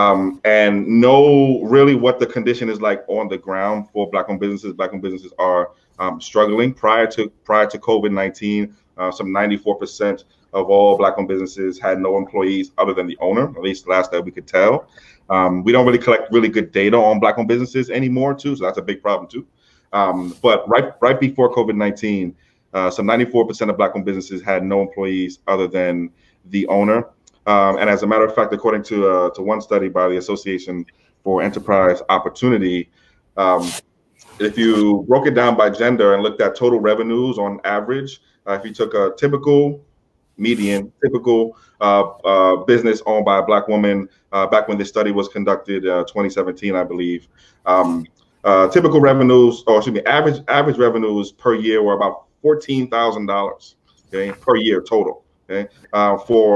um, and know really what the condition is like on the ground for Black-owned businesses. Black-owned businesses are Um, struggling prior to prior to COVID nineteen. Uh, some ninety-four percent of all Black-owned businesses had no employees other than the owner, at least last that we could tell. Um, we don't really collect really good data on Black-owned businesses anymore, too, so that's a big problem, too. Um, but right right before COVID nineteen, uh, some ninety-four percent of Black-owned businesses had no employees other than the owner. Um, and as a matter of fact, according to uh, to one study by the Association for Enterprise Opportunity, um, if you broke it down by gender and looked at total revenues on average, uh, if you took a typical median, typical uh, uh, business owned by a Black woman, uh, back when this study was conducted, uh, twenty seventeen, I believe, um, uh, typical revenues, or excuse me, average average revenues per year were about fourteen thousand dollars, okay, per year total. Okay, uh, for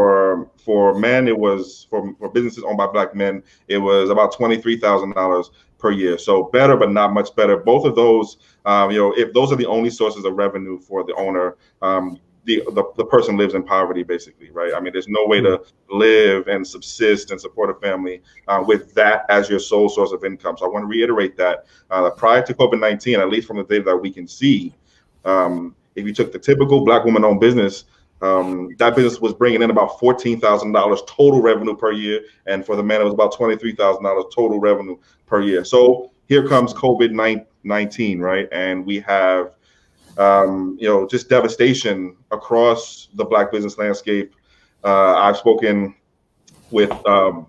for men, it was for, for businesses owned by Black men, it was about twenty-three thousand dollars. Per year. So better, but not much better. Both of those, um, you know, if those are the only sources of revenue for the owner, um, the, the the person lives in poverty, basically, right? I mean, there's no way to live and subsist and support a family uh, with that as your sole source of income. So I want to reiterate that uh, prior to COVID nineteen, at least from the data that we can see, um, if you took the typical Black woman-owned business, Um, that business was bringing in about fourteen thousand dollars total revenue per year. And for the man, it was about twenty-three thousand dollars total revenue per year. So here comes COVID nineteen, right? And we have, um, you know, just devastation across the Black business landscape. Uh, I've spoken with um,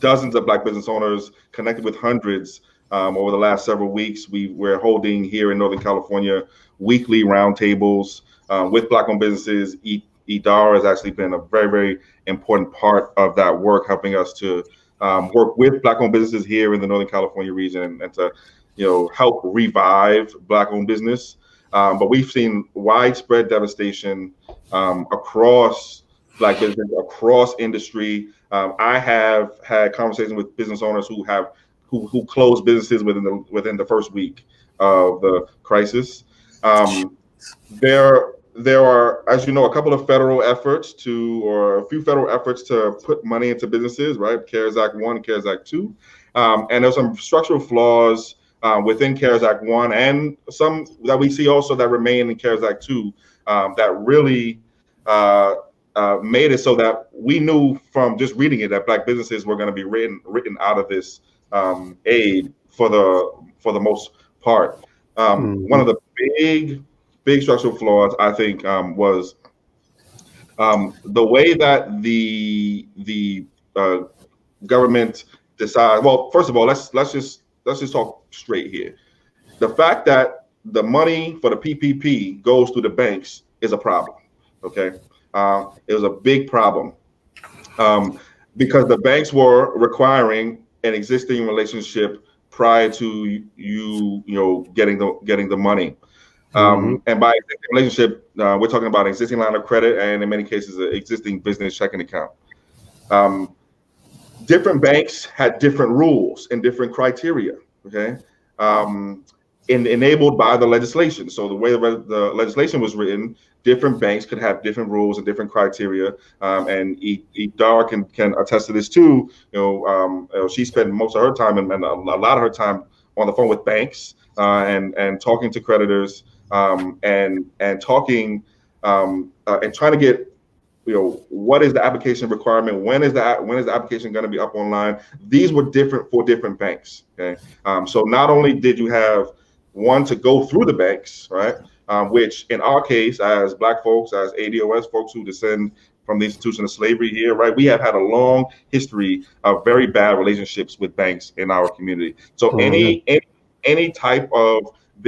dozens of Black business owners, connected with hundreds um, over the last several weeks. We we're holding here in Northern California weekly roundtables Uh, with Black-owned businesses. Idara has actually been a very, very important part of that work, helping us to um, work with Black-owned businesses here in the Northern California region and, and to, you know, help revive Black-owned business. Um, but we've seen widespread devastation um, across Black business, across industry. Um, I have had conversations with business owners who have who who closed businesses within the within the first week of the crisis. Um, there. There are, as you know, a couple of federal efforts to, or a few federal efforts to put money into businesses, right? CARES Act one, CARES Act two. Um, and there's some structural flaws uh, within CARES Act one and some that we see also that remain in CARES Act two um, that really uh, uh, made it so that we knew from just reading it that Black businesses were going to be written written out of this um, aid for the, for the most part. Um, mm-hmm. One of the big... Big structural flaws, I think, um, was um, the way that the the uh, government decided. Well, first of all, let's let's just let's just talk straight here. The fact that the money for the P P P goes through the banks is a problem. Okay, uh, it was a big problem um, because the banks were requiring an existing relationship prior to you you know getting the getting the money. Um, mm-hmm. And by existing relationship, uh, we're talking about existing line of credit and in many cases, an existing business checking account. Um, different banks had different rules and different criteria, okay, um, and enabled by the legislation. So the way the, re- the legislation was written, different banks could have different rules and different criteria. Um, and Idara can, can attest to this too. You know, um, you know, she spent most of her time and, and a lot of her time on the phone with banks uh, and, and talking to creditors. Um, and and talking um, uh, and trying to get, you know, what is the application requirement? When is the when is the application going to be up online? These were different for different banks. Okay, um, so not only did you have one to go through the banks, right? Um, which in our case, as Black folks, as A D O S folks who descend from the institution of slavery here, right? We have had a long history of very bad relationships with banks in our community. So mm-hmm. any, any any type of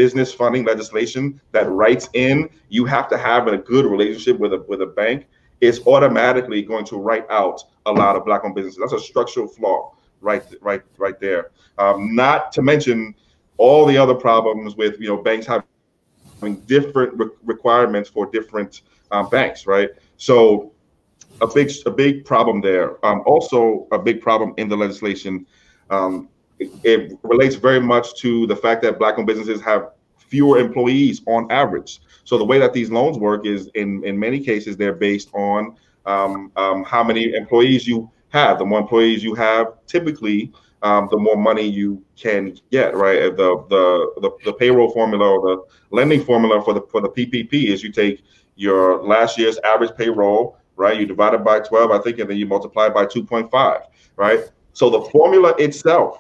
business funding legislation that writes in, you have to have a good relationship with a with a bank, is automatically going to write out a lot of Black-owned businesses. That's a structural flaw, right, right, right there. Um, not to mention all the other problems with, you know, banks having different re- requirements for different um, banks, right? So a big a big problem there. Um, also a big problem in the legislation. Um, It relates very much to the fact that Black-owned businesses have fewer employees on average. So the way that these loans work is, in, in many cases, they're based on um, um, how many employees you have. The more employees you have, typically, um, the more money you can get. Right? The the the, the payroll formula or the lending formula for the for the P P P is you take your last year's average payroll, right? You divide it by twelve, I think, and then you multiply it by two point five, right? So the formula itself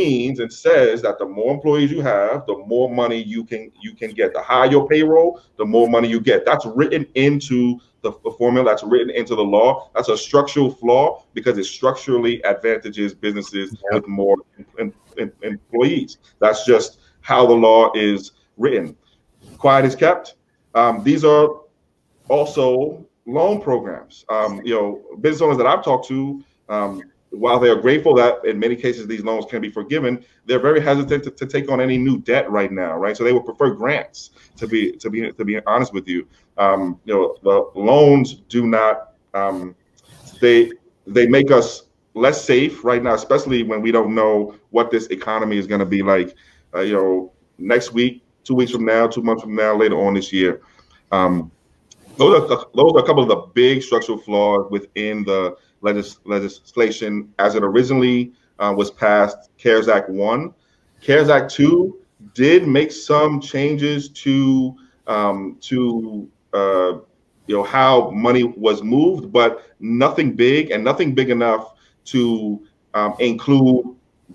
means and says that the more employees you have, the more money you can you can get. The higher your payroll, the more money you get. That's written into the, the formula. That's written into the law. That's a structural flaw because it structurally advantages businesses with more in, in, in employees. That's just how the law is written. Quiet is kept. Um, these are also loan programs. Um, you know, business owners that I've talked to, um, while they are grateful that in many cases these loans can be forgiven, they're very hesitant to, to take on any new debt right now, right? So they would prefer grants. To be to be to be honest with you, um, you know, the loans do not um, they they make us less safe right now, especially when we don't know what this economy is going to be like, uh, you know, next week, two weeks from now, two months from now, later on this year. Um, those are those are a couple of the big structural flaws within the Legis- legislation as it originally uh, was passed. CARES Act one, CARES Act two did make some changes to um, to uh, you know, how money was moved, but nothing big and nothing big enough to um, include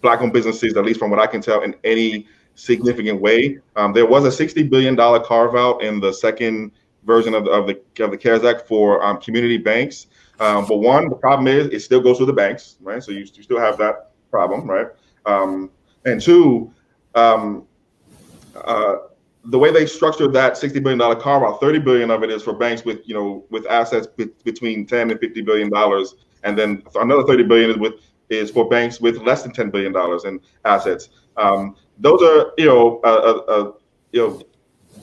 Black-owned businesses, at least from what I can tell, in any significant way. Um, there was a sixty billion dollars carve-out in the second version of the, of the, of the CARES Act for um, community banks. Um, but one, the problem is it still goes through the banks, right? So you, you still have that problem, right? Um, and two, um, uh, the way they structured that sixty billion dollars carve-out, thirty billion dollars of it is for banks with, you know, with assets be- between ten and fifty billion dollars, and then another thirty billion dollars is with is for banks with less than ten billion dollars in assets. Um, those are, you know, uh, uh, uh, you know,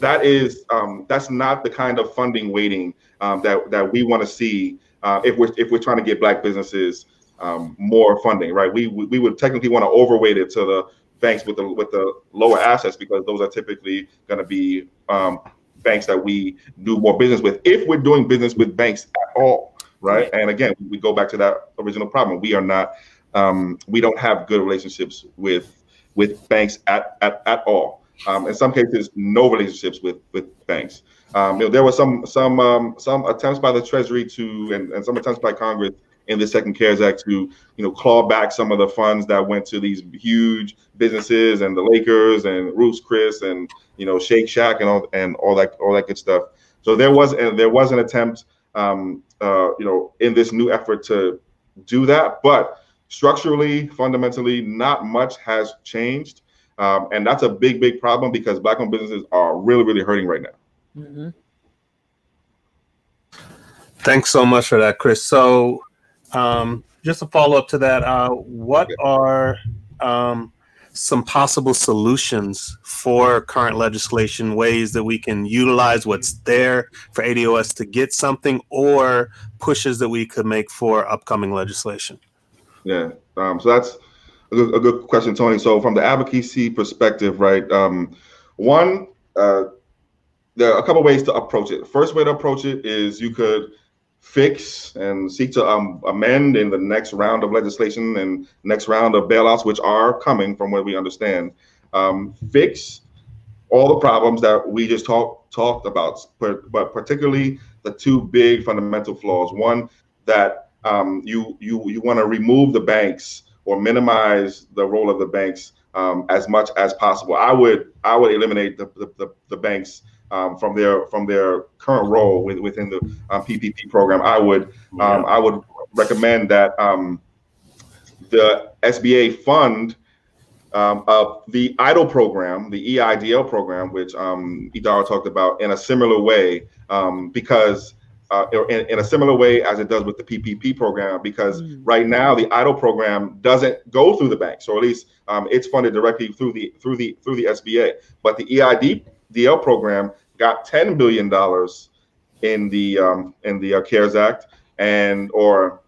that is um, that's not the kind of funding weighting um, that that we want to see uh, if we're if we're trying to get Black businesses um, more funding, right? We we would technically want to overweight it to the banks with the with the lower assets, because those are typically going to be um, banks that we do more business with, if we're doing business with banks at all, right? And again, we go back to that original problem. We are not, um, we don't have good relationships with with banks at at, at all. Um, in some cases, no relationships with with banks. Um, you know, there were some some um, some attempts by the Treasury to, and, and some attempts by Congress in the second CARES Act to, you know, claw back some of the funds that went to these huge businesses and the Lakers and Ruth's Chris and, you know, Shake Shack and all and all that all that good stuff. So there was and there was an attempt, um, uh, you know, in this new effort to do that, but structurally, fundamentally, not much has changed. Um, and that's a big, big problem, because Black-owned businesses are really, really hurting right now. Mm-hmm. Thanks so much for that, Chris. So um, just a follow-up to that, uh, what are um, some possible solutions for current legislation, ways that we can utilize what's there for A D O S to get something, or pushes that we could make for upcoming legislation? Yeah, um, so that's A good, a good question, Tony. So from the advocacy perspective, right, um, one, uh, there are a couple ways to approach it. First way to approach it is you could fix and seek to um, amend in the next round of legislation and next round of bailouts, which are coming from what we understand. Um, fix all the problems that we just talk, talked about, but particularly the two big fundamental flaws. One, that um, you, you, you want to remove the banks or minimize the role of the banks um, as much as possible. I would I would eliminate the the, the banks um, from their from their current role with, within the um, P P P program. I would um, yeah. I would recommend that um, the S B A fund um, of the idle program, the E I D L program, which um, Idara talked about, in a similar way, um, because. Uh, in, in a similar way as it does with the P P P program, because mm. right now the idle program doesn't go through the banks, or at least um, it's funded directly through the through the through the S B A. But the E I D L program got ten billion dollars in the um, in the uh, CARES Act, and or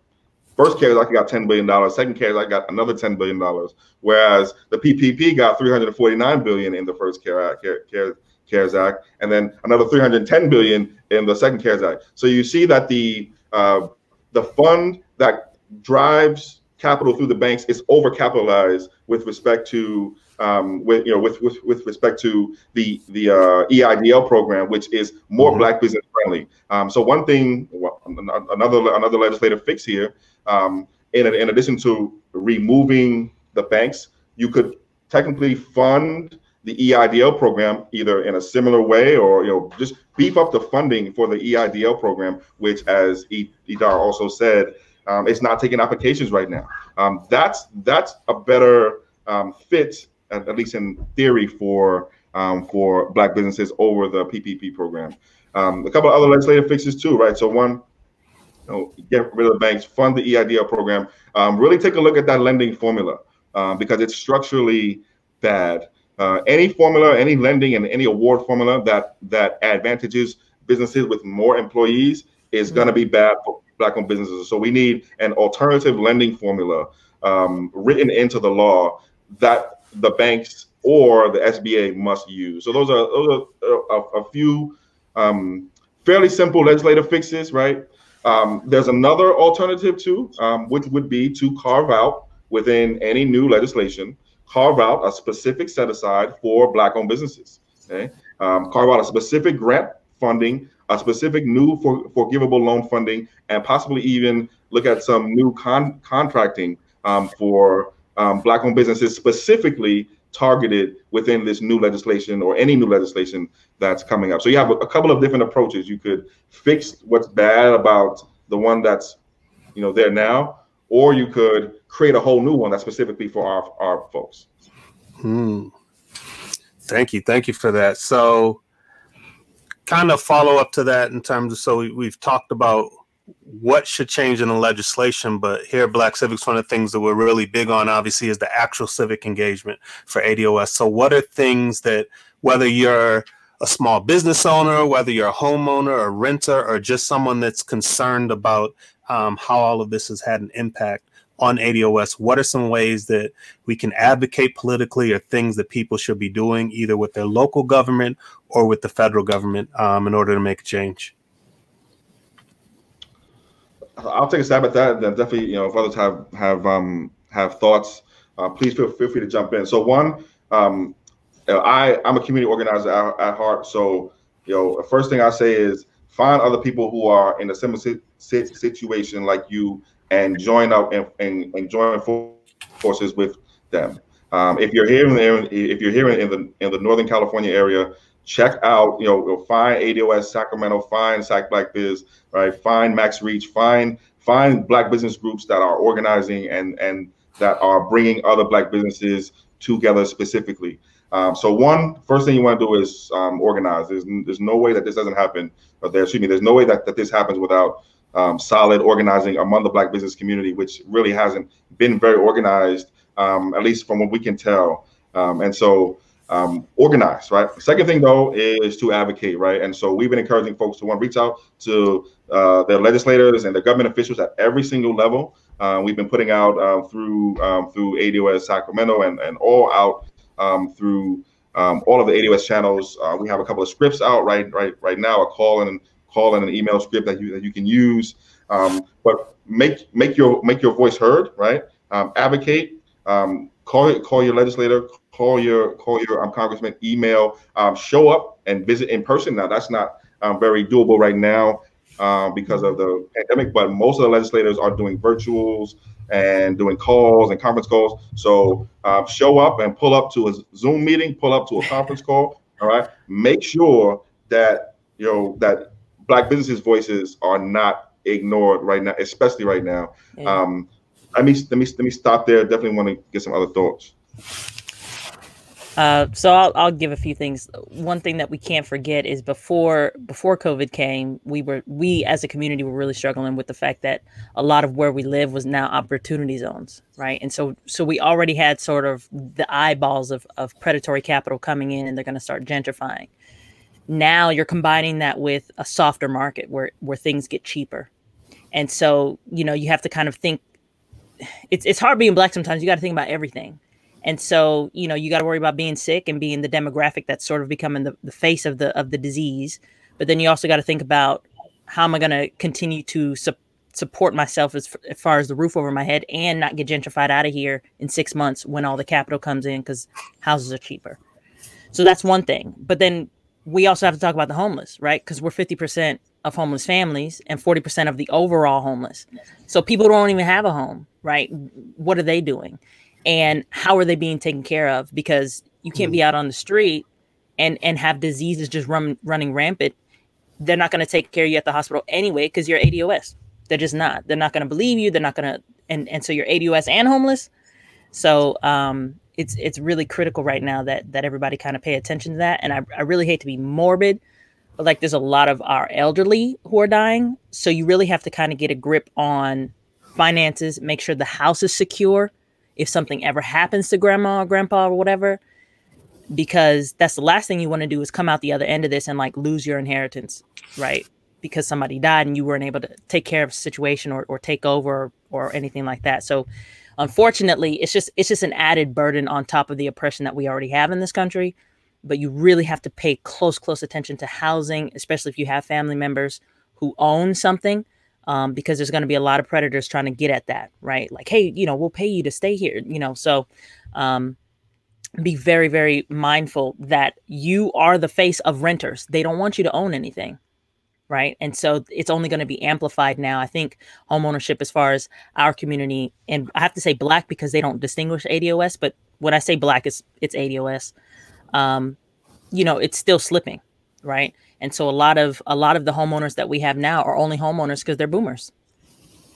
first CARES Act got ten billion dollars, second CARES Act got another ten billion dollars, whereas the P P P got three hundred forty-nine billion dollars in the first CARES Act. CARE, CARE, CARES Act, and then another three hundred ten billion in the second CARES Act. So you see that the uh, the fund that drives capital through the banks is overcapitalized with respect to um, with you know with with, with respect to the the uh, E I D L program, which is more mm-hmm. Black business friendly. Um, so one thing, another another legislative fix here. Um, in in addition to removing the banks, you could technically fund the E I D L program either in a similar way, or, you know, just beef up the funding for the E I D L program, which, as Idara also said, um, it's not taking applications right now. Um, that's that's a better um, fit, at, at least in theory, for um, for Black businesses over the P P P program. Um, a couple of other legislative fixes too, right? So one, you know, get rid of the banks, fund the E I D L program. Um, really take a look at that lending formula um, because it's structurally bad. Uh, any formula, any lending, and any award formula that that advantages businesses with more employees is mm-hmm. going to be bad for Black-owned businesses. So we need an alternative lending formula um, written into the law that the banks or the S B A must use. So those are, those are a, a few um, fairly simple legislative fixes, right? Um, there's another alternative too, um, which would be to carve out within any new legislation carve out a specific set aside for Black-owned businesses, okay? Um, carve out a specific grant funding a specific new for, forgivable loan funding, and possibly even look at some new con- contracting um, for um, Black-owned businesses specifically targeted within this new legislation or any new legislation that's coming up. So you have a, a couple of different approaches. You could fix what's bad about the one that's, you know, there now, or you could create a whole new one that's specifically for our, our folks. Hmm. Thank you. Thank you for that. So kind of follow up to that in terms of, so we, we've talked about what should change in the legislation, but here at Black Civics, one of the things that we're really big on, obviously, is the actual civic engagement for A D O S. So what are things that, whether you're a small business owner, whether you're a homeowner, a renter, or just someone that's concerned about um, how all of this has had an impact on A D O S, what are some ways that we can advocate politically, or things that people should be doing either with their local government or with the federal government um, in order to make a change? I'll take a stab at that. Then definitely, you know, if others have have um, have thoughts, uh, please feel, feel free to jump in. So one, um, I I'm a community organizer at, at heart. So, you know, the first thing I say is find other people who are in a similar si- situation like you, and join up and, and, and join forces with them. Um, if you're here in the, if you're here in the in the Northern California area, check out, you know, find A D O S Sacramento, find S A C Black Biz, right? Find Max Reach, find find Black business groups that are organizing and and that are bringing other Black businesses together specifically. Um, so one, first thing you want to do is um, organize. There's there's no way that this doesn't happen. Or there, excuse me. There's no way that, that this happens without um, solid organizing among the Black business community, which really hasn't been very organized, um, at least from what we can tell. Um, and so. Um, organize, right? The second thing, though, is to advocate, right? And so we've been encouraging folks to want to reach out to uh, their legislators and their government officials at every single level. Uh, we've been putting out um, through um, through A D O S Sacramento and, and all out um, through um, all of the A D O S channels. Uh, we have a couple of scripts out right right right now, a call and call and an email script that you that you can use. Um, but make make your make your voice heard, right? Um, advocate. Um, call call your legislator. Call your call your um, congressman, email, um, show up and visit in person. Now, that's not um, very doable right now um, because of the pandemic, but most of the legislators are doing virtuals and doing calls and conference calls. So um, show up and pull up to a Zoom meeting, pull up to a conference call. All right. Make sure that, you know, that Black businesses' voices are not ignored right now, especially right now. Yeah. Um, let me let me let me stop there. Definitely want to get some other thoughts. Uh, so I'll, I'll give a few things. One thing that we can't forget is before before COVID came, we were we as a community were really struggling with the fact that a lot of where we live was now opportunity zones, right? And so so we already had sort of the eyeballs of, of predatory capital coming in, and they're going to start gentrifying. Now you're combining that with a softer market where where things get cheaper, and so, you know, you have to kind of think. It's it's hard being Black sometimes. You got to think about everything. And so, you know, you got to worry about being sick and being the demographic that's sort of becoming the, the face of the of the disease. But then you also got to think about, how am I going to continue to su- support myself as, f- as far as the roof over my head, and not get gentrified out of here in six months when all the capital comes in because houses are cheaper. So that's one thing. But then we also have to talk about the homeless, right? Because we're fifty percent of homeless families and forty percent of the overall homeless. So people don't even have a home, right? What are they doing? And how are they being taken care of? Because you can't be out on the street and, and have diseases just run, running rampant. They're not going to take care of you at the hospital anyway because you're A D O S. They're just not. They're not going to believe you. They're not going to. And, and so you're A D O S and homeless. So um, it's it's really critical right now that that everybody kind of pay attention to that. And I, I really hate to be morbid, but like there's a lot of our elderly who are dying. So you really have to kind of get a grip on finances, make sure the house is secure. If something ever happens to grandma or grandpa or whatever, because that's the last thing you want to do is come out the other end of this and like lose your inheritance, right? Because somebody died and you weren't able to take care of a situation or, or take over or, or anything like that. So unfortunately, it's just it's just an added burden on top of the oppression that we already have in this country. But you really have to pay close, close attention to housing, especially if you have family members who own something. Um, because there's going to be a lot of predators trying to get at that, right? Like, hey, you know, we'll pay you to stay here, you know. So um, be very, very mindful that you are the face of renters. They don't want you to own anything, right? And so it's only going to be amplified now. I think homeownership, as far as our community, and I have to say Black because they don't distinguish A D O S, but when I say Black, it's, it's A D O S, um, you know, it's still slipping, right? And so a lot of a lot of the homeowners that we have now are only homeowners because they're boomers.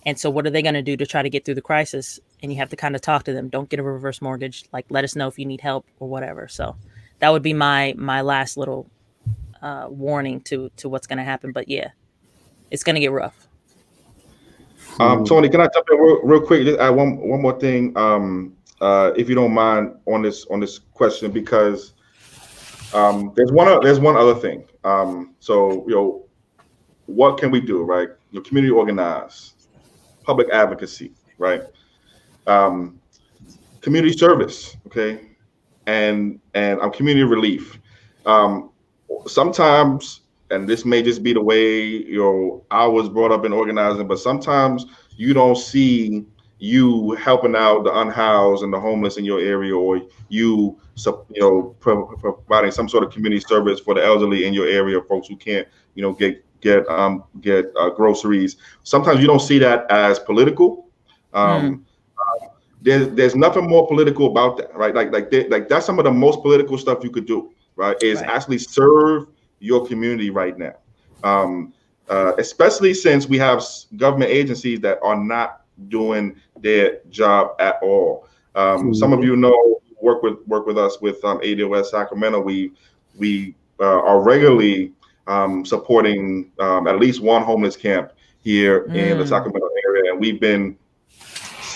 And so what are they going to do to try to get through the crisis? And you have to kind of talk to them. Don't get a reverse mortgage. Like, let us know if you need help or whatever. So that would be my my last little uh, warning to to what's going to happen. But yeah, it's going to get rough. Um, Tony, can I jump in real, real quick? Just add one one more thing, um, uh, if you don't mind, on this on this question, because um, there's one there's one other thing. Um, so you know, what can we do, right? You know, community organize, public advocacy, right? Um, community service, okay, and and um, community relief. Um, sometimes, and this may just be the way you know I was brought up in organizing, but sometimes you don't see you helping out the unhoused and the homeless in your area, or you you know providing some sort of community service for the elderly in your area, folks who can't you know get get um get uh, groceries. Sometimes you don't see that as political. Um, mm. There's, there's nothing more political about that, right? Like, like, they, like that's some of the most political stuff you could do, right? Is right. Actually serve your community right now, um, uh, especially since we have government agencies that are not doing their job at all. Um, mm-hmm. Some of you know work with work with us with um, A D O S Sacramento. We we uh, are regularly um, supporting um, at least one homeless camp here mm. in the Sacramento area, and we've been.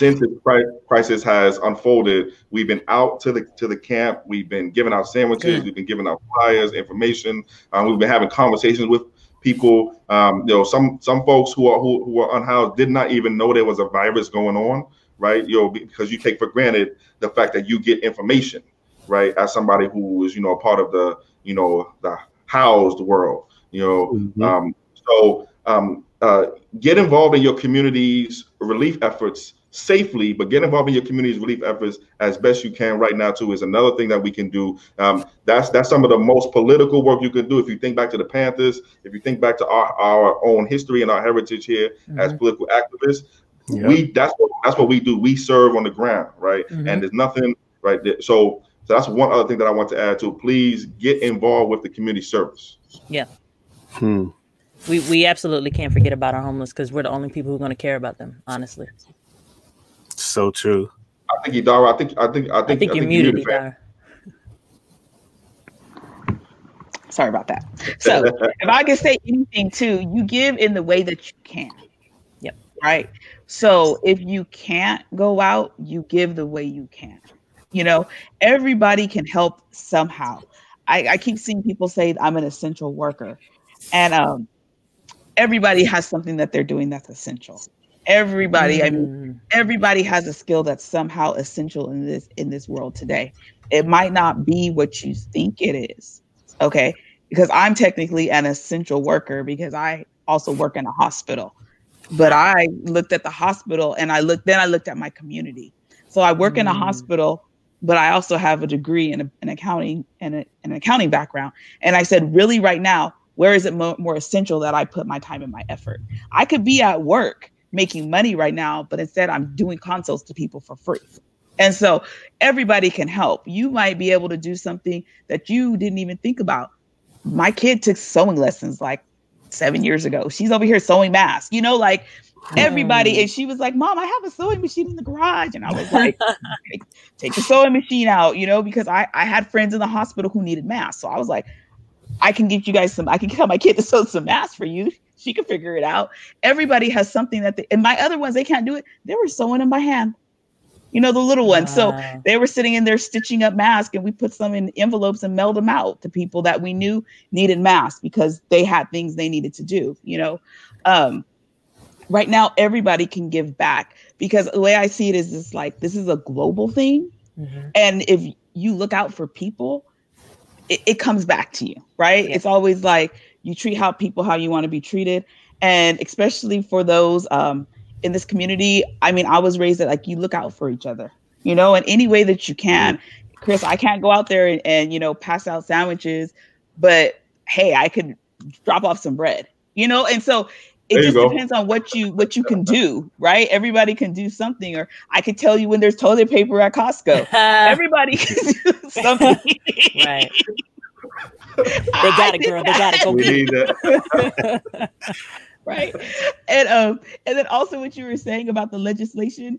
Since the crisis has unfolded, we've been out to the to the camp. We've been giving out sandwiches. Good. We've been giving out flyers, information. Um, we've been having conversations with people. Um, you know, some some folks who are who, who are unhoused did not even know there was a virus going on, right? You know, because you take for granted the fact that you get information, right? As somebody who is you know a part of the you know the housed world, you know, mm-hmm. um, so um, uh, get involved in your community's relief efforts. Safely, but get involved in your community's relief efforts as best you can right now too is another thing that we can do. Um, that's that's some of the most political work you can do. If you think back to the Panthers, if you think back to our, our own history and our heritage here mm-hmm. as political activists, yeah. we that's what that's what we do. We serve on the ground, right? Mm-hmm. And there's nothing right there. So, so that's one other thing that I want to add to. Please get involved with the community service. Yeah. Hmm. We we absolutely can't forget about our homeless because we're the only people who are going to care about them, honestly. So true. I think Idara. I think. I think. I think. I think you're muted, Idara. Sorry about that. So, if I can say anything too, you give in the way that you can. Yep. Right. So, if you can't go out, you give the way you can. You know, everybody can help somehow. I, I keep seeing people say, "I'm an essential worker," and um, everybody has something that they're doing that's essential. Everybody, I mean, everybody has a skill that's somehow essential in this in this world today. It might not be what you think it is, okay? Because I'm technically an essential worker because I also work in a hospital. But I looked at the hospital and I looked, then I looked at my community. So I work mm. in a hospital, but I also have a degree in a, an accounting and a, an accounting background. And I said, really, right now, where is it mo- more essential that I put my time and my effort? I could be at work making money right now, but instead I'm doing consults to people for free. And so everybody can help. You might be able to do something that you didn't even think about. My kid took sewing lessons like seven years ago. She's over here sewing masks, you know, like everybody. And she was like, Mom, I have a sewing machine in the garage. And I was like, take, take the sewing machine out, you know, because I, I had friends in the hospital who needed masks. So I was like, I can get you guys some, I can tell my kid to sew some masks for you. She can figure it out. Everybody has something that they, and my other ones, they can't do it. They were sewing them by hand, you know, the little ones. Wow. So they were sitting in there stitching up masks, and we put some in envelopes and mailed them out to people that we knew needed masks because they had things they needed to do, you know. Um, right now, everybody can give back because the way I see it is this, like, this is a global thing. Mm-hmm. And if you look out for people, it, it comes back to you, right? Yeah. It's always like, you treat how people, how you want to be treated. And especially for those um, in this community, I mean, I was raised that like you look out for each other, you know, in any way that you can. Chris, I can't go out there and, and you know, pass out sandwiches, but hey, I could drop off some bread, you know? And so it just go. depends on what you what you can do, right? Everybody can do something. Or I could tell you when there's toilet paper at Costco. Everybody can do something. Right. They got it, girl. They got it. Go we need that. Right. And um, and then also what you were saying about the legislation,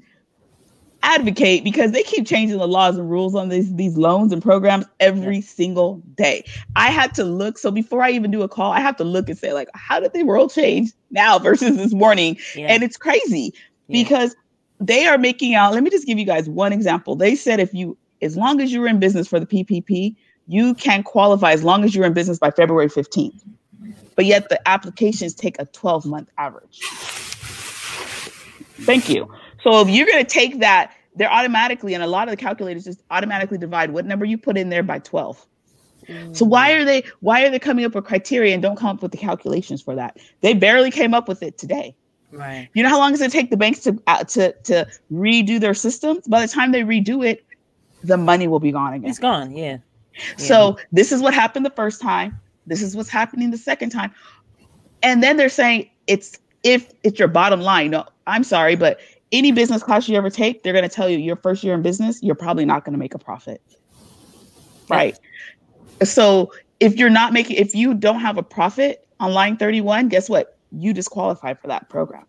advocate, because they keep changing the laws and rules on these these loans and programs every yeah. single day. I had to look. So before I even do a call, I have to look and say, like, how did the world change now versus this morning? Yeah. And it's crazy yeah. because they are making out. Let me just give you guys one example. They said if you, as long as you were in business for the P P P, you can qualify as long as you're in business by February fifteenth. But yet the applications take a twelve month average. Thank you. So if you're going to take that, they're automatically, and a lot of the calculators just automatically divide what number you put in there by twelve. Mm. So why are they why are they coming up with criteria and don't come up with the calculations for that? They barely came up with it today. Right. You know how long does it take the banks to uh, to to redo their systems? By the time they redo it, the money will be gone again. It's gone, yeah. So yeah. This is what happened the first time. This is what's happening the second time. And then they're saying it's if it's your bottom line. No, I'm sorry, but any business class you ever take, they're going to tell you your first year in business, you're probably not going to make a profit. Right. So if you're not making, if you don't have a profit on line thirty-one, guess what? You disqualify for that program.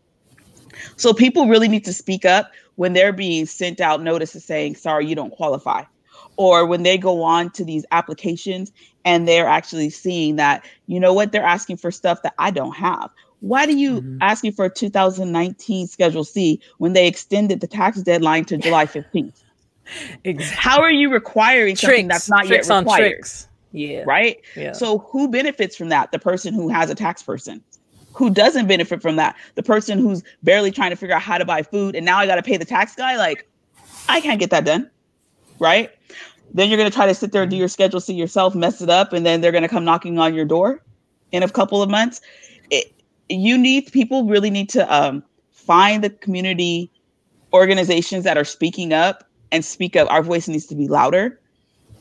So people really need to speak up when they're being sent out notices saying, sorry, you don't qualify. Or when they go on to these applications and they're actually seeing that, you know what, they're asking for stuff that I don't have. Why do you mm-hmm. ask me for a two thousand nineteen Schedule C when they extended the tax deadline to July fifteenth? Exactly. How are you requiring tricks, something that's not tricks yet required? On tricks. Yeah. Right? Yeah. So who benefits from that? The person who has a tax person. Who doesn't benefit from that? The person who's barely trying to figure out how to buy food, and now I got to pay the tax guy? Like, I can't get that done. Right? Then you're going to try to sit there and do your Schedule C yourself, mess it up, and then they're going to come knocking on your door in a couple of months. It, You need people really need to um, find the community organizations that are speaking up and speak up. Our voice needs to be louder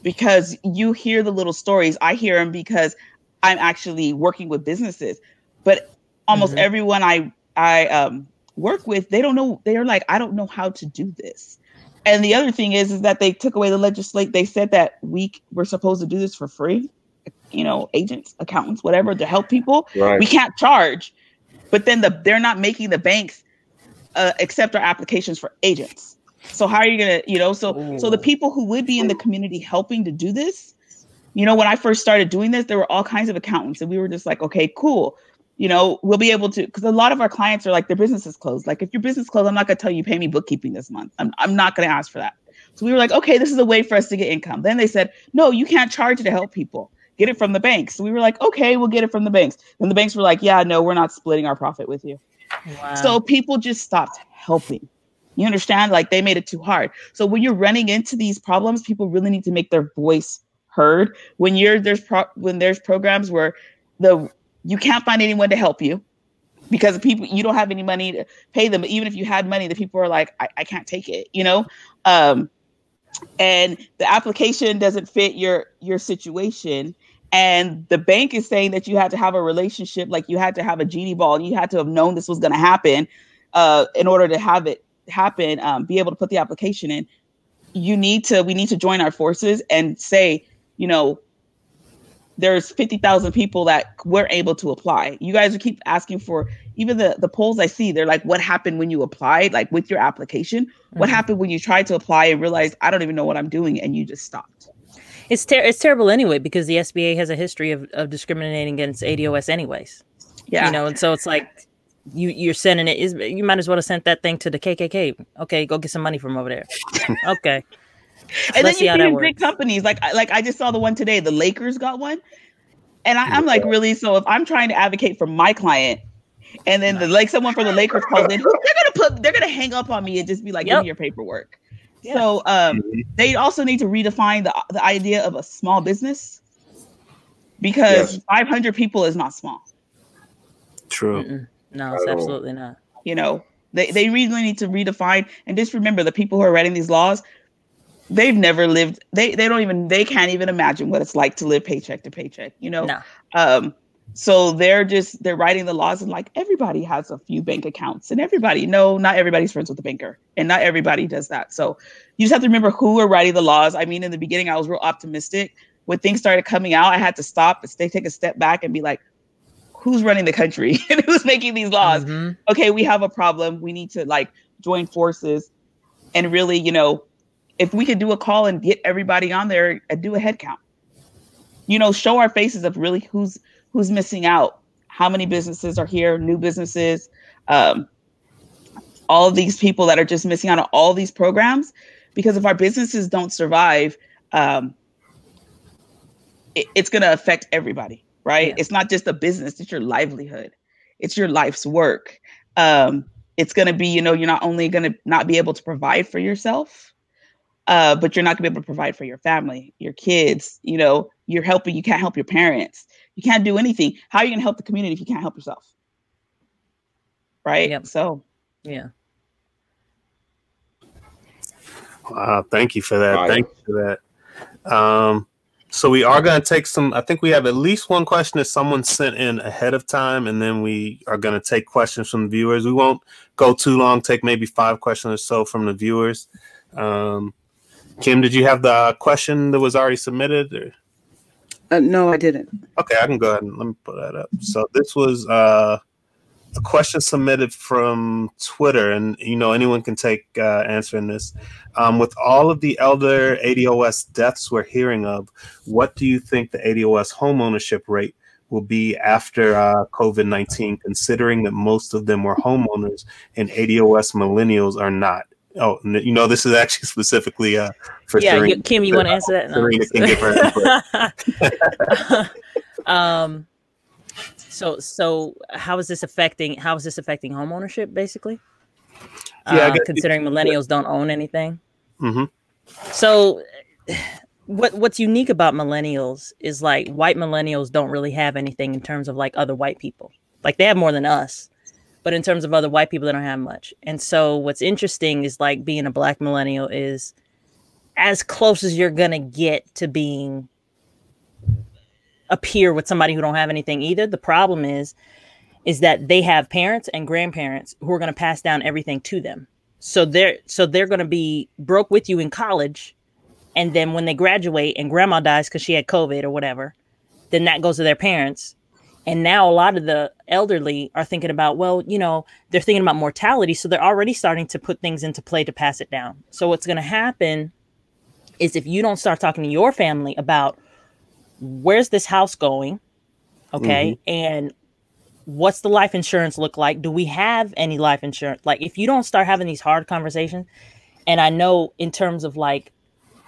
because you hear the little stories. I hear them because I'm actually working with businesses, but almost mm-hmm. everyone I I um, work with, they don't know. They're like, I don't know how to do this. And the other thing is, is that they took away the legislate. They said that we were supposed to do this for free. You know, agents, accountants, whatever, to help people. Right. We can't charge. But then the they're not making the banks uh, accept our applications for agents. So how are you going to, you know, so Ooh. so the people who would be in the community helping to do this, you know, when I first started doing this, there were all kinds of accountants and we were just like, okay, cool. You know, we'll be able to, because a lot of our clients are like, their business is closed. Like if your business closed, I'm not going to tell you pay me bookkeeping this month. I'm, I'm not going to ask for that. So we were like, okay, this is a way for us to get income. Then they said, no, you can't charge to help people. Get it from the banks. So we were like, okay, we'll get it from the banks. And the banks were like, yeah, no, we're not splitting our profit with you. Wow. So people just stopped helping. You understand? Like they made it too hard. So when you're running into these problems, people really need to make their voice heard. When you're there's pro- when there's programs where the you can't find anyone to help you because people you don't have any money to pay them. But even if you had money, the people are like, I, I can't take it. You know, um, and the application doesn't fit your your situation. And the bank is saying that you had to have a relationship, like you had to have a genie ball and you had to have known this was going to happen uh, in order to have it happen, um, be able to put the application in. You need to, we need to join our forces and say, you know, there's fifty thousand people that were able to apply. You guys keep asking for, even the, the polls I see, they're like, what happened when you applied, like with your application? Mm-hmm. What happened when you tried to apply and realized, I don't even know what I'm doing, and you just stopped? It's ter- it's terrible anyway, because the S B A has a history of, of discriminating against A D O S anyways. Yeah. You know, and so it's like you, you're sending it. Is you might as well have sent that thing to the K K K. Okay, go get some money from over there. Okay. And Let's then you see big companies. Like, like I just saw the one today. The Lakers got one. And I, I'm like, really? So if I'm trying to advocate for my client, and then no. the like someone from the Lakers calls in, they're gonna put they're gonna hang up on me and just be like, yep. give me your paperwork. Yeah. So um, they also need to redefine the the idea of a small business, because yes. five hundred people is not small. True. Mm-mm. No, it's absolutely not. You know, they, they really need to redefine. And just remember, the people who are writing these laws, they've never lived. They, they don't even they can't even imagine what it's like to live paycheck to paycheck. You know, no. um, So they're just, they're writing the laws and like, everybody has a few bank accounts and everybody, no, not everybody's friends with a banker and not everybody does that. So you just have to remember who are writing the laws. I mean, in the beginning, I was real optimistic. When things started coming out, I had to stop and stay, take a step back and be like, who's running the country and who's making these laws? Mm-hmm. Okay, we have a problem. We need to like join forces and really, you know, if we could do a call and get everybody on there and do a head count, you know, show our faces of really who's, who's missing out, how many businesses are here, new businesses, um, all of these people that are just missing out on all these programs. Because if our businesses don't survive, um, it, it's going to affect everybody, right? Yeah. It's not just a business, it's your livelihood. It's your life's work. Um, it's going to be, you know, you're not only going to not be able to provide for yourself, uh, but you're not going to be able to provide for your family, your kids, you know, you're helping, you can't help your parents. You can't do anything. How are you going to help the community if you can't help yourself? Right? Yep. So, yeah. Wow. Thank you for that. Right. Thank you for that. Um, so we are going to take some, I think we have at least one question that someone sent in ahead of time, and then we are going to take questions from the viewers. We won't go too long, take maybe five questions or so from the viewers. Um, Kim, did you have the question that was already submitted? Or? Uh, no, I didn't. Okay, I can go ahead and let me put that up. So this was uh, a question submitted from Twitter, and you know anyone can take uh, answering this. Um, with all of the elder A D O S deaths we're hearing of, what do you think the A D O S homeownership rate will be after uh, COVID nineteen, considering that most of them were homeowners and A D O S millennials are not? Oh, you know, this is actually specifically uh, for yeah, Serena. Kim, you want to answer that? Serena can give her input. um, so, so how is this affecting? How is this affecting homeownership, basically? Yeah, uh, considering millennials don't own anything. Mm-hmm. So, what what's unique about millennials is like white millennials don't really have anything in terms of like other white people. Like they have more than us. But in terms of other white people, they don't have much. And so what's interesting is like being a black millennial is as close as you're going to get to being a peer with somebody who don't have anything either. The problem is, is that they have parents and grandparents who are going to pass down everything to them. So they're, so they're going to be broke with you in college. And then when they graduate and grandma dies because she had COVID or whatever, then that goes to their parents. And now a lot of the elderly are thinking about, well, you know, they're thinking about mortality. So they're already starting to put things into play to pass it down. So what's going to happen is if you don't start talking to your family about where's this house going, okay, mm-hmm. and what's the life insurance look like? Do we have any life insurance? Like if you don't start having these hard conversations, and I know in terms of like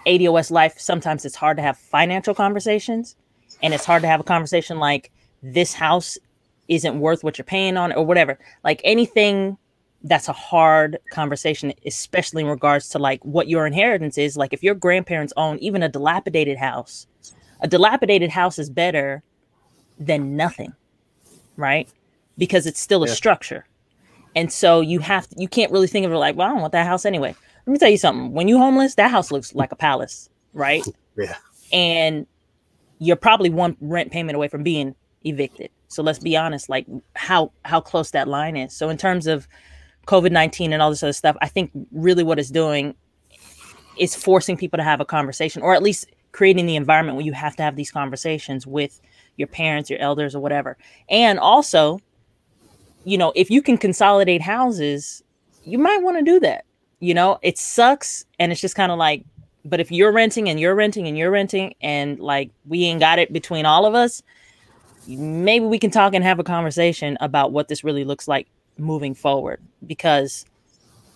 A D O S life, sometimes it's hard to have financial conversations and it's hard to have a conversation like, this house isn't worth what you're paying on or whatever, like anything that's a hard conversation, especially in regards to like what your inheritance is. Like if your grandparents own even a dilapidated house, a dilapidated house is better than nothing, right? Because it's still yeah. a structure. And so you have, to, you can't really think of it like, well, I don't want that house anyway. Let me tell you something. When you're homeless, that house looks like a palace, right? Yeah. And you're probably one rent payment away from being evicted. So let's be honest, like how how close that line is. So in terms of COVID nineteen and all this other stuff, I think really what it's doing is forcing people to have a conversation, or at least creating the environment where you have to have these conversations with your parents, your elders, or whatever. And also, you know, if you can consolidate houses, you might want to do that. You know, it sucks, and it's just kind of like, but if you're renting and you're renting and you're renting and like we ain't got it between all of us, maybe we can talk and have a conversation about what this really looks like moving forward, because,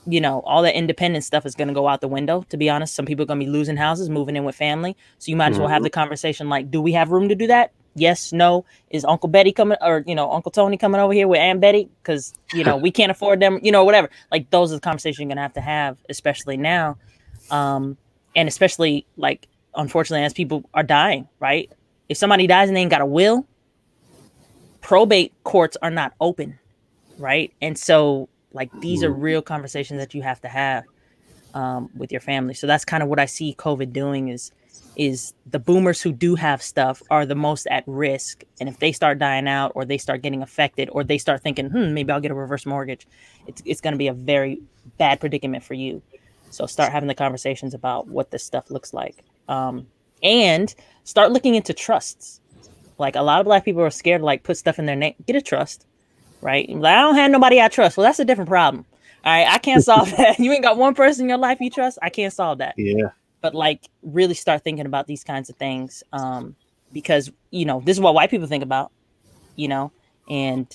you know, all that independent stuff is going to go out the window. To be honest, some people are going to be losing houses, moving in with family. So you might as well have the conversation like, do we have room to do that? Yes, no. Is Uncle Betty coming, or, you know, Uncle Tony coming over here with Aunt Betty? Because, you know, we can't afford them, you know, whatever. Like those are the conversations you're going to have to have, especially now. Um, and especially like, unfortunately, as people are dying, right? If somebody dies and they ain't got a will, probate courts are not open, right? And so like these are real conversations that you have to have um, with your family. So that's kind of what I see COVID doing is is the boomers who do have stuff are the most at risk. And if they start dying out or they start getting affected or they start thinking, hmm, maybe I'll get a reverse mortgage, it's, it's going to be a very bad predicament for you. So start having the conversations about what this stuff looks like. Um, and start looking into trusts. Like, a lot of Black people are scared to, like, put stuff in their name. Get a trust, right? Like, I don't have nobody I trust. Well, that's a different problem. All right, I can't solve that. You ain't got one person in your life you trust. I can't solve that. Yeah. But, like, really start thinking about these kinds of things, um, because, you know, this is what white people think about, you know, and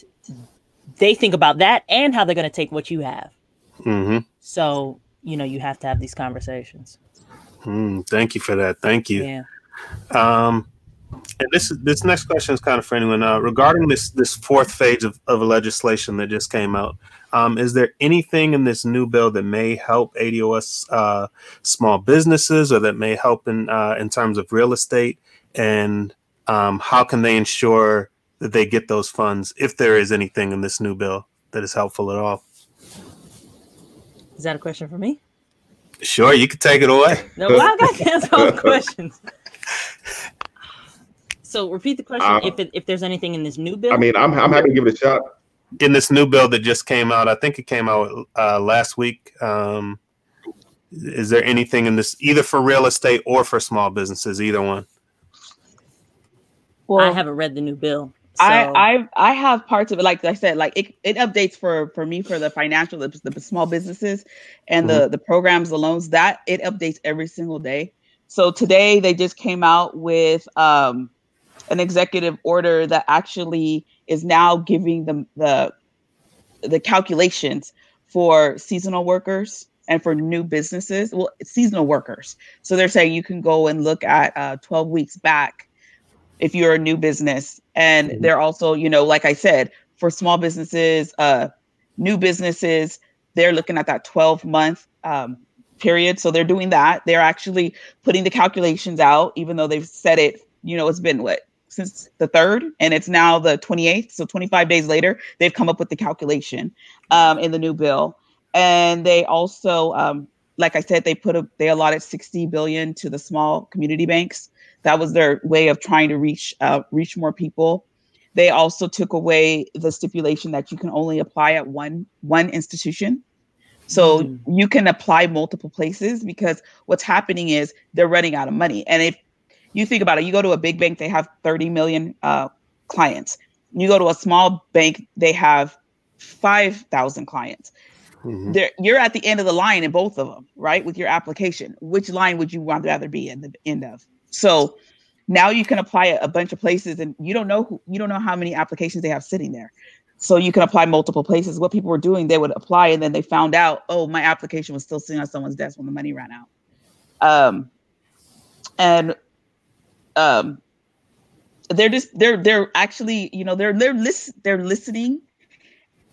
they think about that and how they're going to take what you have. Mm-hmm. So, you know, you have to have these conversations. Mm, thank you for that. Thank you. Yeah. Um, and this this next question is kind of for anyone. Uh, regarding this this fourth phase of, of legislation that just came out, um, is there anything in this new bill that may help A D O S uh, small businesses, or that may help in uh, in terms of real estate? And um, how can they ensure that they get those funds, if there is anything in this new bill that is helpful at all? Is that a question for me? Sure, you can take it away. No, well, I got to answer all the questions. So repeat the question. Uh, if it, if there's anything in this new bill, I mean, I'm I'm happy to give it a shot. In this new bill that just came out, I think it came out uh, last week. Um, is there anything in this, either for real estate or for small businesses, either one? Well, I haven't read the new bill. So. I I I have parts of it. Like I said, like it, it updates for, for me for the financial, the, the small businesses and mm-hmm. the the programs, the loans, that it updates every single day. So today they just came out with um. an executive order that actually is now giving them the the calculations for seasonal workers and for new businesses. Well, seasonal workers. So they're saying you can go and look at uh, twelve weeks back if you're a new business. And mm-hmm. they're also, you know, like I said, for small businesses, uh, new businesses, they're looking at that twelve month um, period. So they're doing that. They're actually putting the calculations out, even though they've said it, you know, it's been what? Since the third, and it's now the twenty-eighth. So twenty-five days later, they've come up with the calculation um, in the new bill. And they also, um, like I said, they put a, they allotted sixty billion dollars to the small community banks. That was their way of trying to reach, uh, reach more people. They also took away the stipulation that you can only apply at one, one institution. So mm-hmm. you can apply multiple places, because what's happening is they're running out of money. And if you think about it, you go to a big bank, they have thirty million uh, clients. You go to a small bank, they have five thousand clients. Mm-hmm. You're at the end of the line in both of them, right? With your application, which line would you rather be in the end of? So now you can apply at a bunch of places, and you don't know who, you don't know how many applications they have sitting there. So you can apply multiple places. What people were doing, they would apply, and then they found out, oh, my application was still sitting on someone's desk when the money ran out. Um, and Um, they're just, they're, they're actually, you know, they're, they're list, they're listening,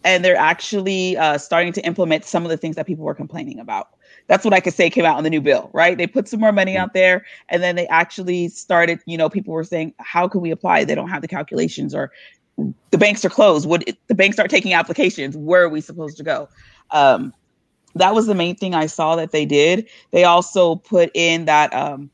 and they're actually uh, starting to implement some of the things that people were complaining about. That's what I could say came out in the new bill, right? They put some more money out there, and then they actually started, you know, people were saying, how can we apply? They don't have the calculations, or the banks are closed. Would it, the banks start taking applications? Where are we supposed to go? Um, that was the main thing I saw that they did. They also put in that, um,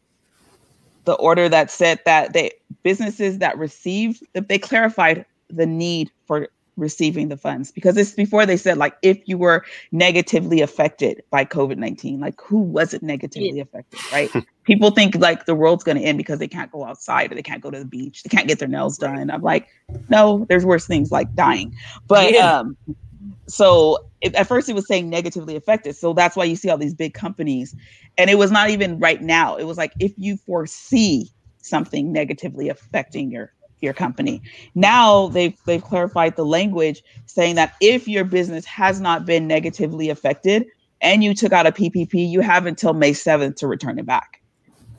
the order that said that they businesses that received, they clarified the need for receiving the funds, because it's before they said, like, if you were negatively affected by COVID nineteen, like, who wasn't negatively yeah. affected, right? People think, like, the world's going to end because they can't go outside, or they can't go to the beach, they can't get their nails done. I'm like, no, there's worse things like dying. But yeah. um, so it, at first it was saying negatively affected. So that's why you see all these big companies. And it was not even right now. It was like, if you foresee something negatively affecting your, your company. Now they've, they've clarified the language, saying that if your business has not been negatively affected and you took out a P P P, you have until May seventh to return it back.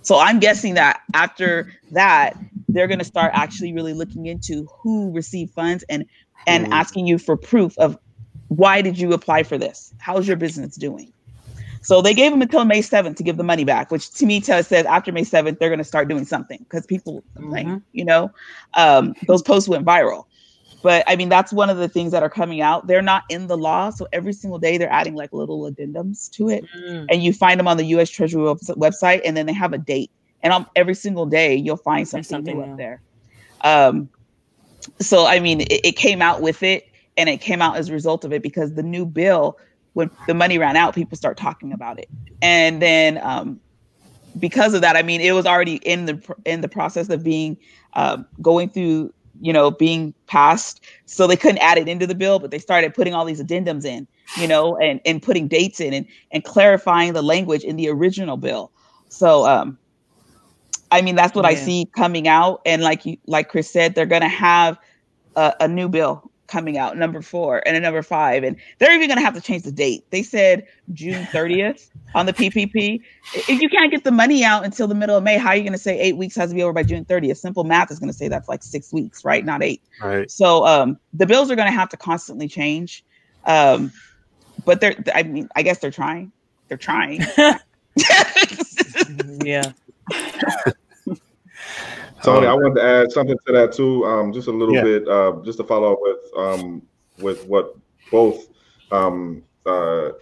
So I'm guessing that after that, they're going to start actually really looking into who received funds, and, and asking you for proof of, why did you apply for this? How's your business doing? So they gave them until May seventh to give the money back, which to me tells, says after May seventh, they're going to start doing something, because people, mm-hmm. like, you know, um, those posts went viral. But I mean, that's one of the things that are coming out. They're not in the law. So every single day they're adding, like, little addendums to it. Mm. And you find them on the U S Treasury website, and then they have a date. And I'm, every single day, you'll find something, something new, new up there. Um, so, I mean, it, it came out with it, and it came out as a result of it, because the new bill, when the money ran out, people start talking about it. And then um, because of that, I mean, it was already in the in the process of being um, going through, you know, being passed. So they couldn't add it into the bill, but they started putting all these addendums in, you know, and, and putting dates in and, and clarifying the language in the original bill. So, um, I mean, that's what yeah. I see coming out. And like you, like Chris said, they're going to have a, a new bill coming out, number four and a number five. And they're even going to have to change the date. They said June thirtieth on the P P P. If you can't get the money out until the middle of May, how are you going to say eight weeks has to be over by June thirtieth? Simple math is going to say that's like six weeks, right? Not eight. Right. So um, the bills are going to have to constantly change. Um, but they're, I mean, I guess they're trying. They're trying. yeah. Tony, I wanted to add something to that too, um, just a little yeah. bit, uh, just to follow up with um, with what both um, uh,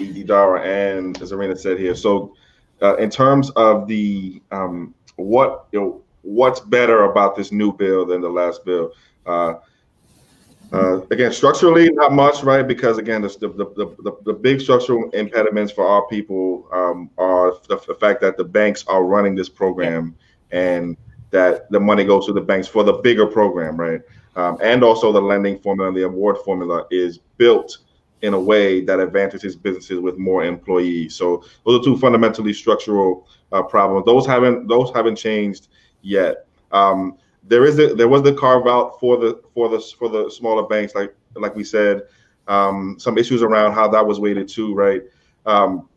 Idara and Czarina said here. So, uh, in terms of the um, what you know, what's better about this new bill than the last bill? Uh, uh, again, structurally, not much, right? Because again, the the the, the, the big structural impediments for our people um, are the, the fact that the banks are running this program and that the money goes to the banks for the bigger program, right? Um, and also the lending formula and the award formula is built in a way that advantages businesses with more employees. So those are two fundamentally structural uh, problems. Those haven't those haven't changed yet. Um, there is a, there was the carve out for the for the for the smaller banks, like like we said. Um, some issues around how that was weighted too, right? Um,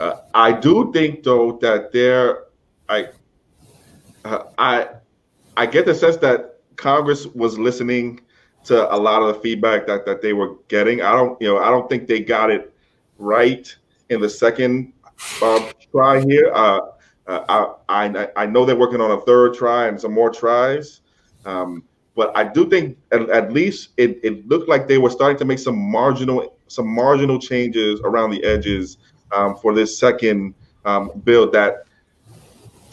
uh, I do think though that there, I. Uh, I I get the sense that Congress was listening to a lot of the feedback that, that they were getting. I don't, you know, I don't think they got it right in the second uh, try here. Uh, uh, I, I I know they're working on a third try and some more tries, um, but I do think at, at least it, it looked like they were starting to make some marginal some marginal changes around the edges um, for this second um, bill that.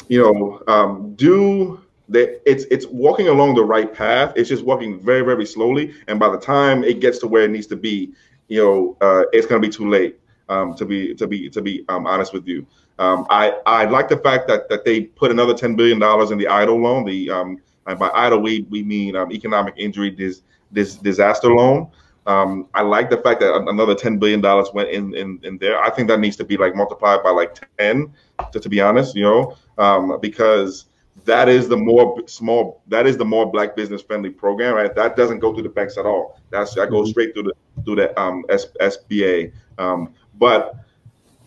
You know, um, do that. It's it's walking along the right path. It's just walking very, very slowly. And by the time it gets to where it needs to be, you know, uh, it's going to be too late. Um, to be to be to be um, honest with you, um, I I like the fact that that they put another ten billion dollars in the I D L loan. The um, and by I D L we we mean um, economic injury dis, dis disaster loan. Um, I like the fact that another ten billion dollars went in, in, in there. I think that needs to be like multiplied by like ten, to, to be honest, you know, um, because that is the more small, that is the more black business friendly program, right? That doesn't go through the banks at all. That's, that goes straight through the, through the, um, S, SBA. Um, but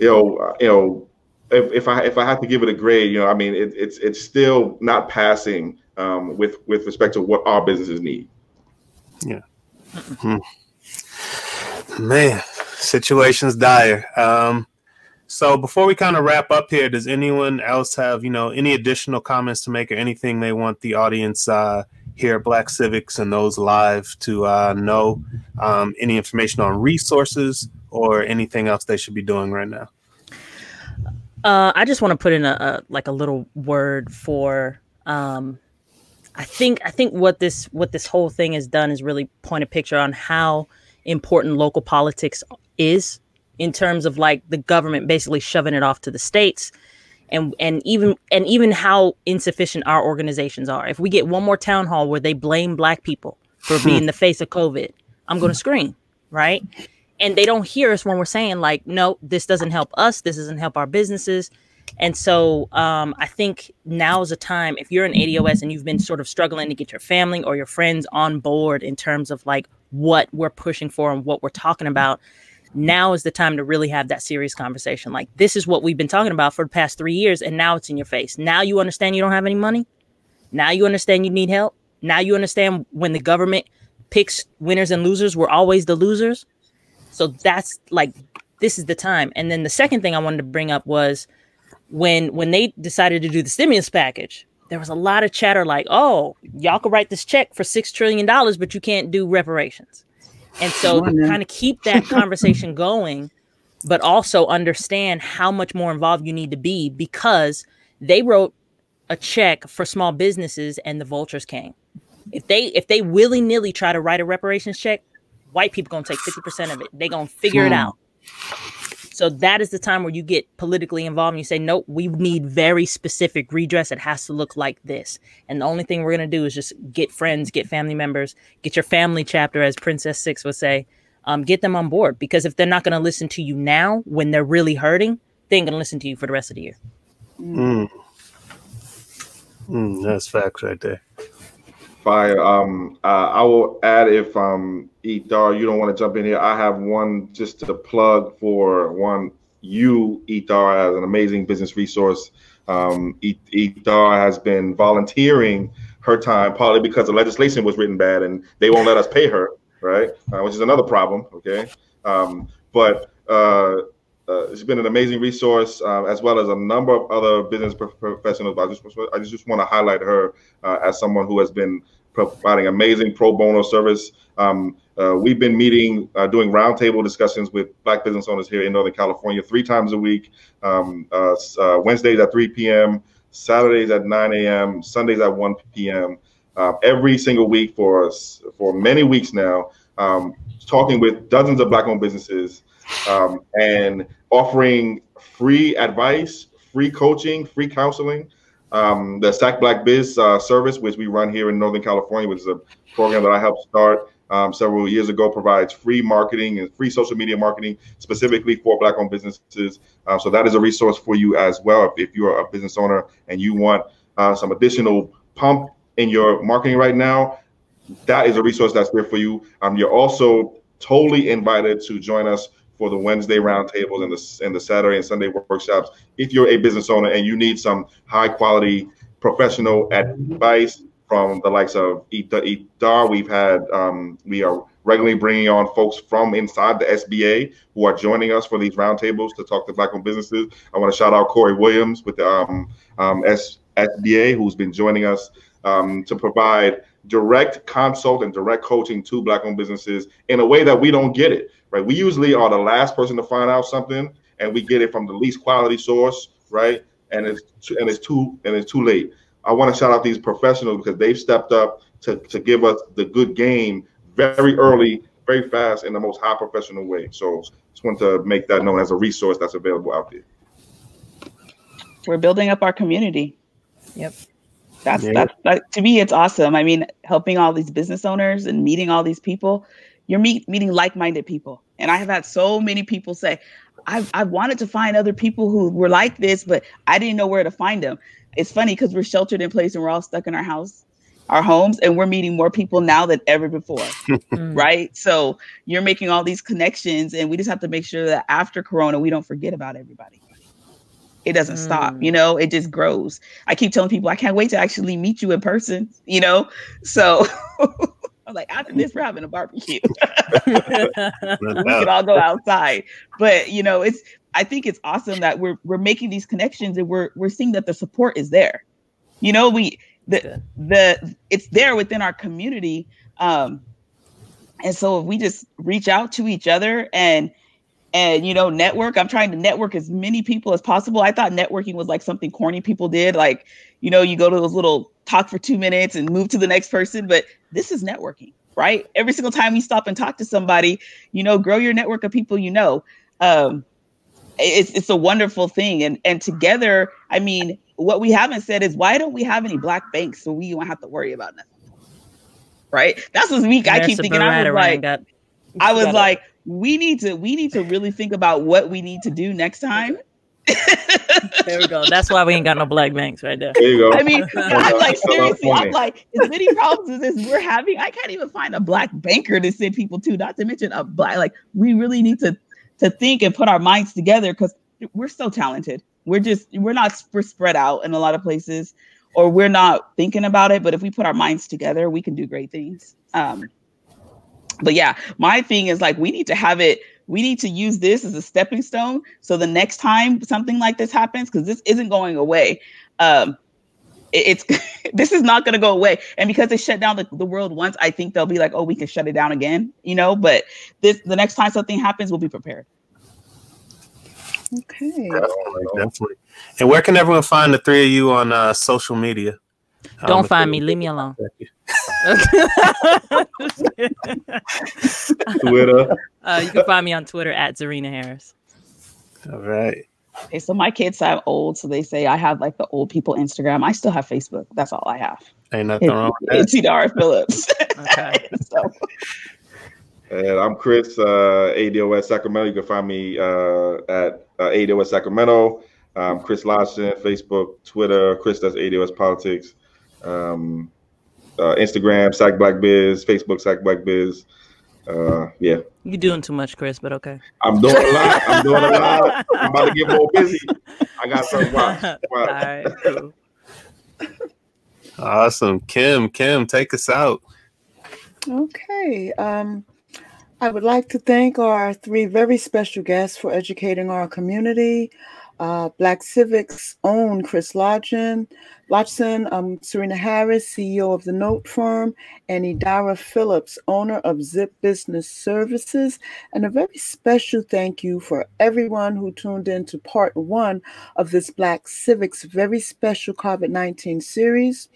you know, you know, if, if I, if I had to give it a grade, you know, I mean, it, it's, it's still not passing, um, with, with respect to what our businesses need. Yeah. Mm-hmm. Man, situation's dire. Um, so before we kind of wrap up here, does anyone else have, you know, any additional comments to make or anything they want the audience uh, here at Black Civics and those live to uh, know? Um, any information on resources or anything else they should be doing right now? Uh, I just want to put in a, a like a little word for. Um, I think I think what this what this whole thing has done is really point a picture on how important local politics is in terms of like the government basically shoving it off to the states and and even and even how insufficient our organizations are. If we get one more town hall where they blame black people for being the face of COVID, I'm going to scream, right? And they don't hear us when we're saying like, no, this doesn't help us. This doesn't help our businesses. And so um, I think now is a time if you're an A D O S and you've been sort of struggling to get your family or your friends on board in terms of like what we're pushing for and what we're talking about. Now is the time to really have that serious conversation. Like, this is what we've been talking about for the past three years. And now it's in your face. Now you understand you don't have any money. Now you understand you need help. Now you understand when the government picks winners and losers, we're always the losers. So that's like, this is the time. And then the second thing I wanted to bring up was, When when they decided to do the stimulus package, there was a lot of chatter like, oh, y'all could write this check for six trillion dollars, but you can't do reparations. And so kind of keep that conversation going, but also understand how much more involved you need to be because they wrote a check for small businesses and the vultures came. If they if they willy-nilly try to write a reparations check, white people going to take fifty percent of it. They're going to figure hmm. it out. So that is the time where you get politically involved and you say, nope, we need very specific redress. It has to look like this. And the only thing we're going to do is just get friends, get family members, get your family chapter, as Princess Six would say, um, get them on board. Because if they're not going to listen to you now when they're really hurting, they ain't going to listen to you for the rest of the year. Mm. Mm, that's facts right there. Fire. Um, uh, I will add, if um, Idara, you don't want to jump in here, I have one just to plug for one. You, Idara, as an amazing business resource. Um, Idara has been volunteering her time, partly because the legislation was written bad and they won't let us pay her, right? Uh, which is another problem, okay? Um, but uh, uh, it's been an amazing resource, uh, as well as a number of other business prof- professionals. But I just, I just want to highlight her uh, as someone who has been providing amazing pro bono service. Um, uh, we've been meeting, uh, doing roundtable discussions with Black business owners here in Northern California three times a week, um, uh, uh, Wednesdays at three p.m., Saturdays at nine a.m., Sundays at one p.m., uh, every single week for for many weeks now, um, talking with dozens of Black-owned businesses um, and offering free advice, free coaching, free counseling. Um, the S A C Black Biz uh, service, which we run here in Northern California, which is a program that I helped start um, several years ago, provides free marketing and free social media marketing specifically for Black-owned businesses. Uh, so that is a resource for you as well. If, if you're a business owner and you want uh, some additional pump in your marketing right now, that is a resource that's there for you. Um, you're also totally invited to join us for the Wednesday roundtables and the and the Saturday and Sunday workshops. If you're a business owner and you need some high quality professional advice from the likes of Idara, we've had um, we are regularly bringing on folks from inside the S B A who are joining us for these roundtables to talk to Black-owned businesses. I want to shout out Corey Williams with the um, um, S B A, who's been joining us um, to provide direct consult and direct coaching to Black-owned businesses in a way that we don't get it, right? We usually are the last person to find out something, and we get it from the least quality source, right? And it's too, and it's too and it's too late. I want to shout out these professionals because they've stepped up to, to give us the good game very early, very fast, in the most high professional way. So just want to make that known as a resource that's available out there. We're building up our community. Yep. That's, yeah. that's that, to me, it's awesome. I mean, helping all these business owners and meeting all these people, you're meet, meeting like-minded people. And I have had so many people say, I've, I've wanted to find other people who were like this, but I didn't know where to find them. It's funny because we're sheltered in place and we're all stuck in our house, our homes, and we're meeting more people now than ever before, right? So you're making all these connections, and we just have to make sure that after Corona, we don't forget about everybody. It doesn't mm. stop, you know, it just grows. I keep telling people, I can't wait to actually meet you in person, you know? So I'm like, after this, we're having a barbecue. We can all go outside. But, you know, it's, I think it's awesome that we're, we're making these connections and we're, we're seeing that the support is there. You know, we, the, the, it's there within our community. Um, and so if we just reach out to each other and, And, you know, network, I'm trying to network as many people as possible. I thought networking was like something corny people did. Like, you know, you go to those little talk for two minutes and move to the next person. But this is networking, right? Every single time you stop and talk to somebody, you know, grow your network of people, you know, um, it's it's a wonderful thing. And, and together, I mean, what we haven't said is, why don't we have any Black banks so we won't have to worry about nothing? Right? That's what's weak. I keep thinking, I was like, I was like, we need to we need to really think about what we need to do next time. There we go. That's why we ain't got no Black banks right there. There you go. I mean, I'm like, seriously, I'm like, as many problems as we're having, I can't even find a Black banker to send people to, not to mention a Black, like, we really need to to think and put our minds together because we're so talented. We're just, we're not we're spread out in a lot of places, or we're not thinking about it. But if we put our minds together, we can do great things. Um, But yeah, my thing is like, we need to have it. We need to use this as a stepping stone. So the next time something like this happens, because this isn't going away. Um, it, it's this is not going to go away. And because they shut down the, the world once, I think they'll be like, oh, we can shut it down again, you know, but this the next time something happens, we'll be prepared. Okay. Definitely, definitely. And where can everyone find the three of you on uh, social media? Don't um, find me. Leave me alone. Twitter. Uh, you can find me on Twitter at Czarina Harris. All right. Okay, so my kids are old, so they say I have like the old people Instagram. I still have Facebook. That's all I have. Ain't nothing it's, wrong with that. It's Idara Phillips. Okay. So. And I'm Chris, uh, A D O S Sacramento. You can find me uh, at uh, A D O S Sacramento. Um, Chris Lodgson, Facebook, Twitter, Chris, that's A D O S Politics. Um, uh, Instagram, S A C Black Biz, Facebook, S A C Black Biz. Uh, yeah. You're doing too much, Chris, but okay. I'm doing a lot. I'm doing a lot. I'm about to get more busy. I got some watch. Wow. All right, cool. Awesome. Kim, Kim, take us out. Okay. Um, I would like to thank our three very special guests for educating our community. Uh, Black Civics' own Chris Lodgson, Lodgson um, Czarina Harris, C E O of The Note Firm, and Idara Phillips, owner of Zip Business Services. And a very special thank you for everyone who tuned in to part one of this Black Civics very special COVID nineteen series.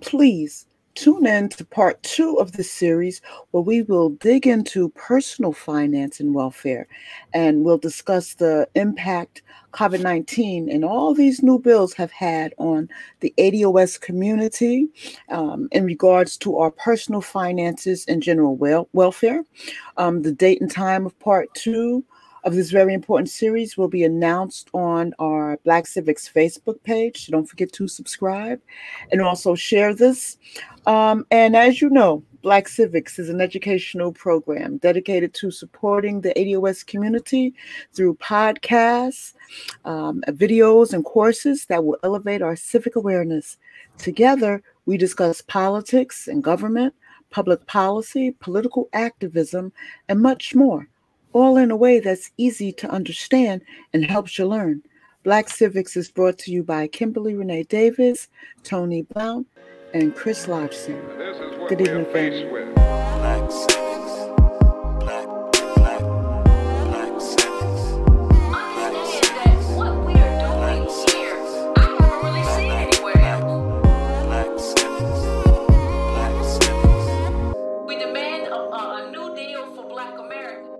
Please tune in to part two of the series, where we will dig into personal finance and welfare, and we'll discuss the impact COVID nineteen and all these new bills have had on the A D O S community um, in regards to our personal finances and general wel- welfare. Um, the date and time of part two of this very important series will be announced on our Black Civics Facebook page. So don't forget to subscribe and also share this. Um, and as you know, Black Civics is an educational program dedicated to supporting the A D O S community through podcasts, um, videos, and courses that will elevate our civic awareness. Together, we discuss politics and government, public policy, political activism, and much more, all in a way that's easy to understand and helps you learn. Black Civics is brought to you by Kimberly Renee Davis, Tony Blount, and Chris Lodgson. Good evening, family. Black Civics, Black, Black, Black Civics. Understand that what we are doing here, I haven't really seen anywhere else. Black Civics, Black Civics. We demand a, a new deal for Black America.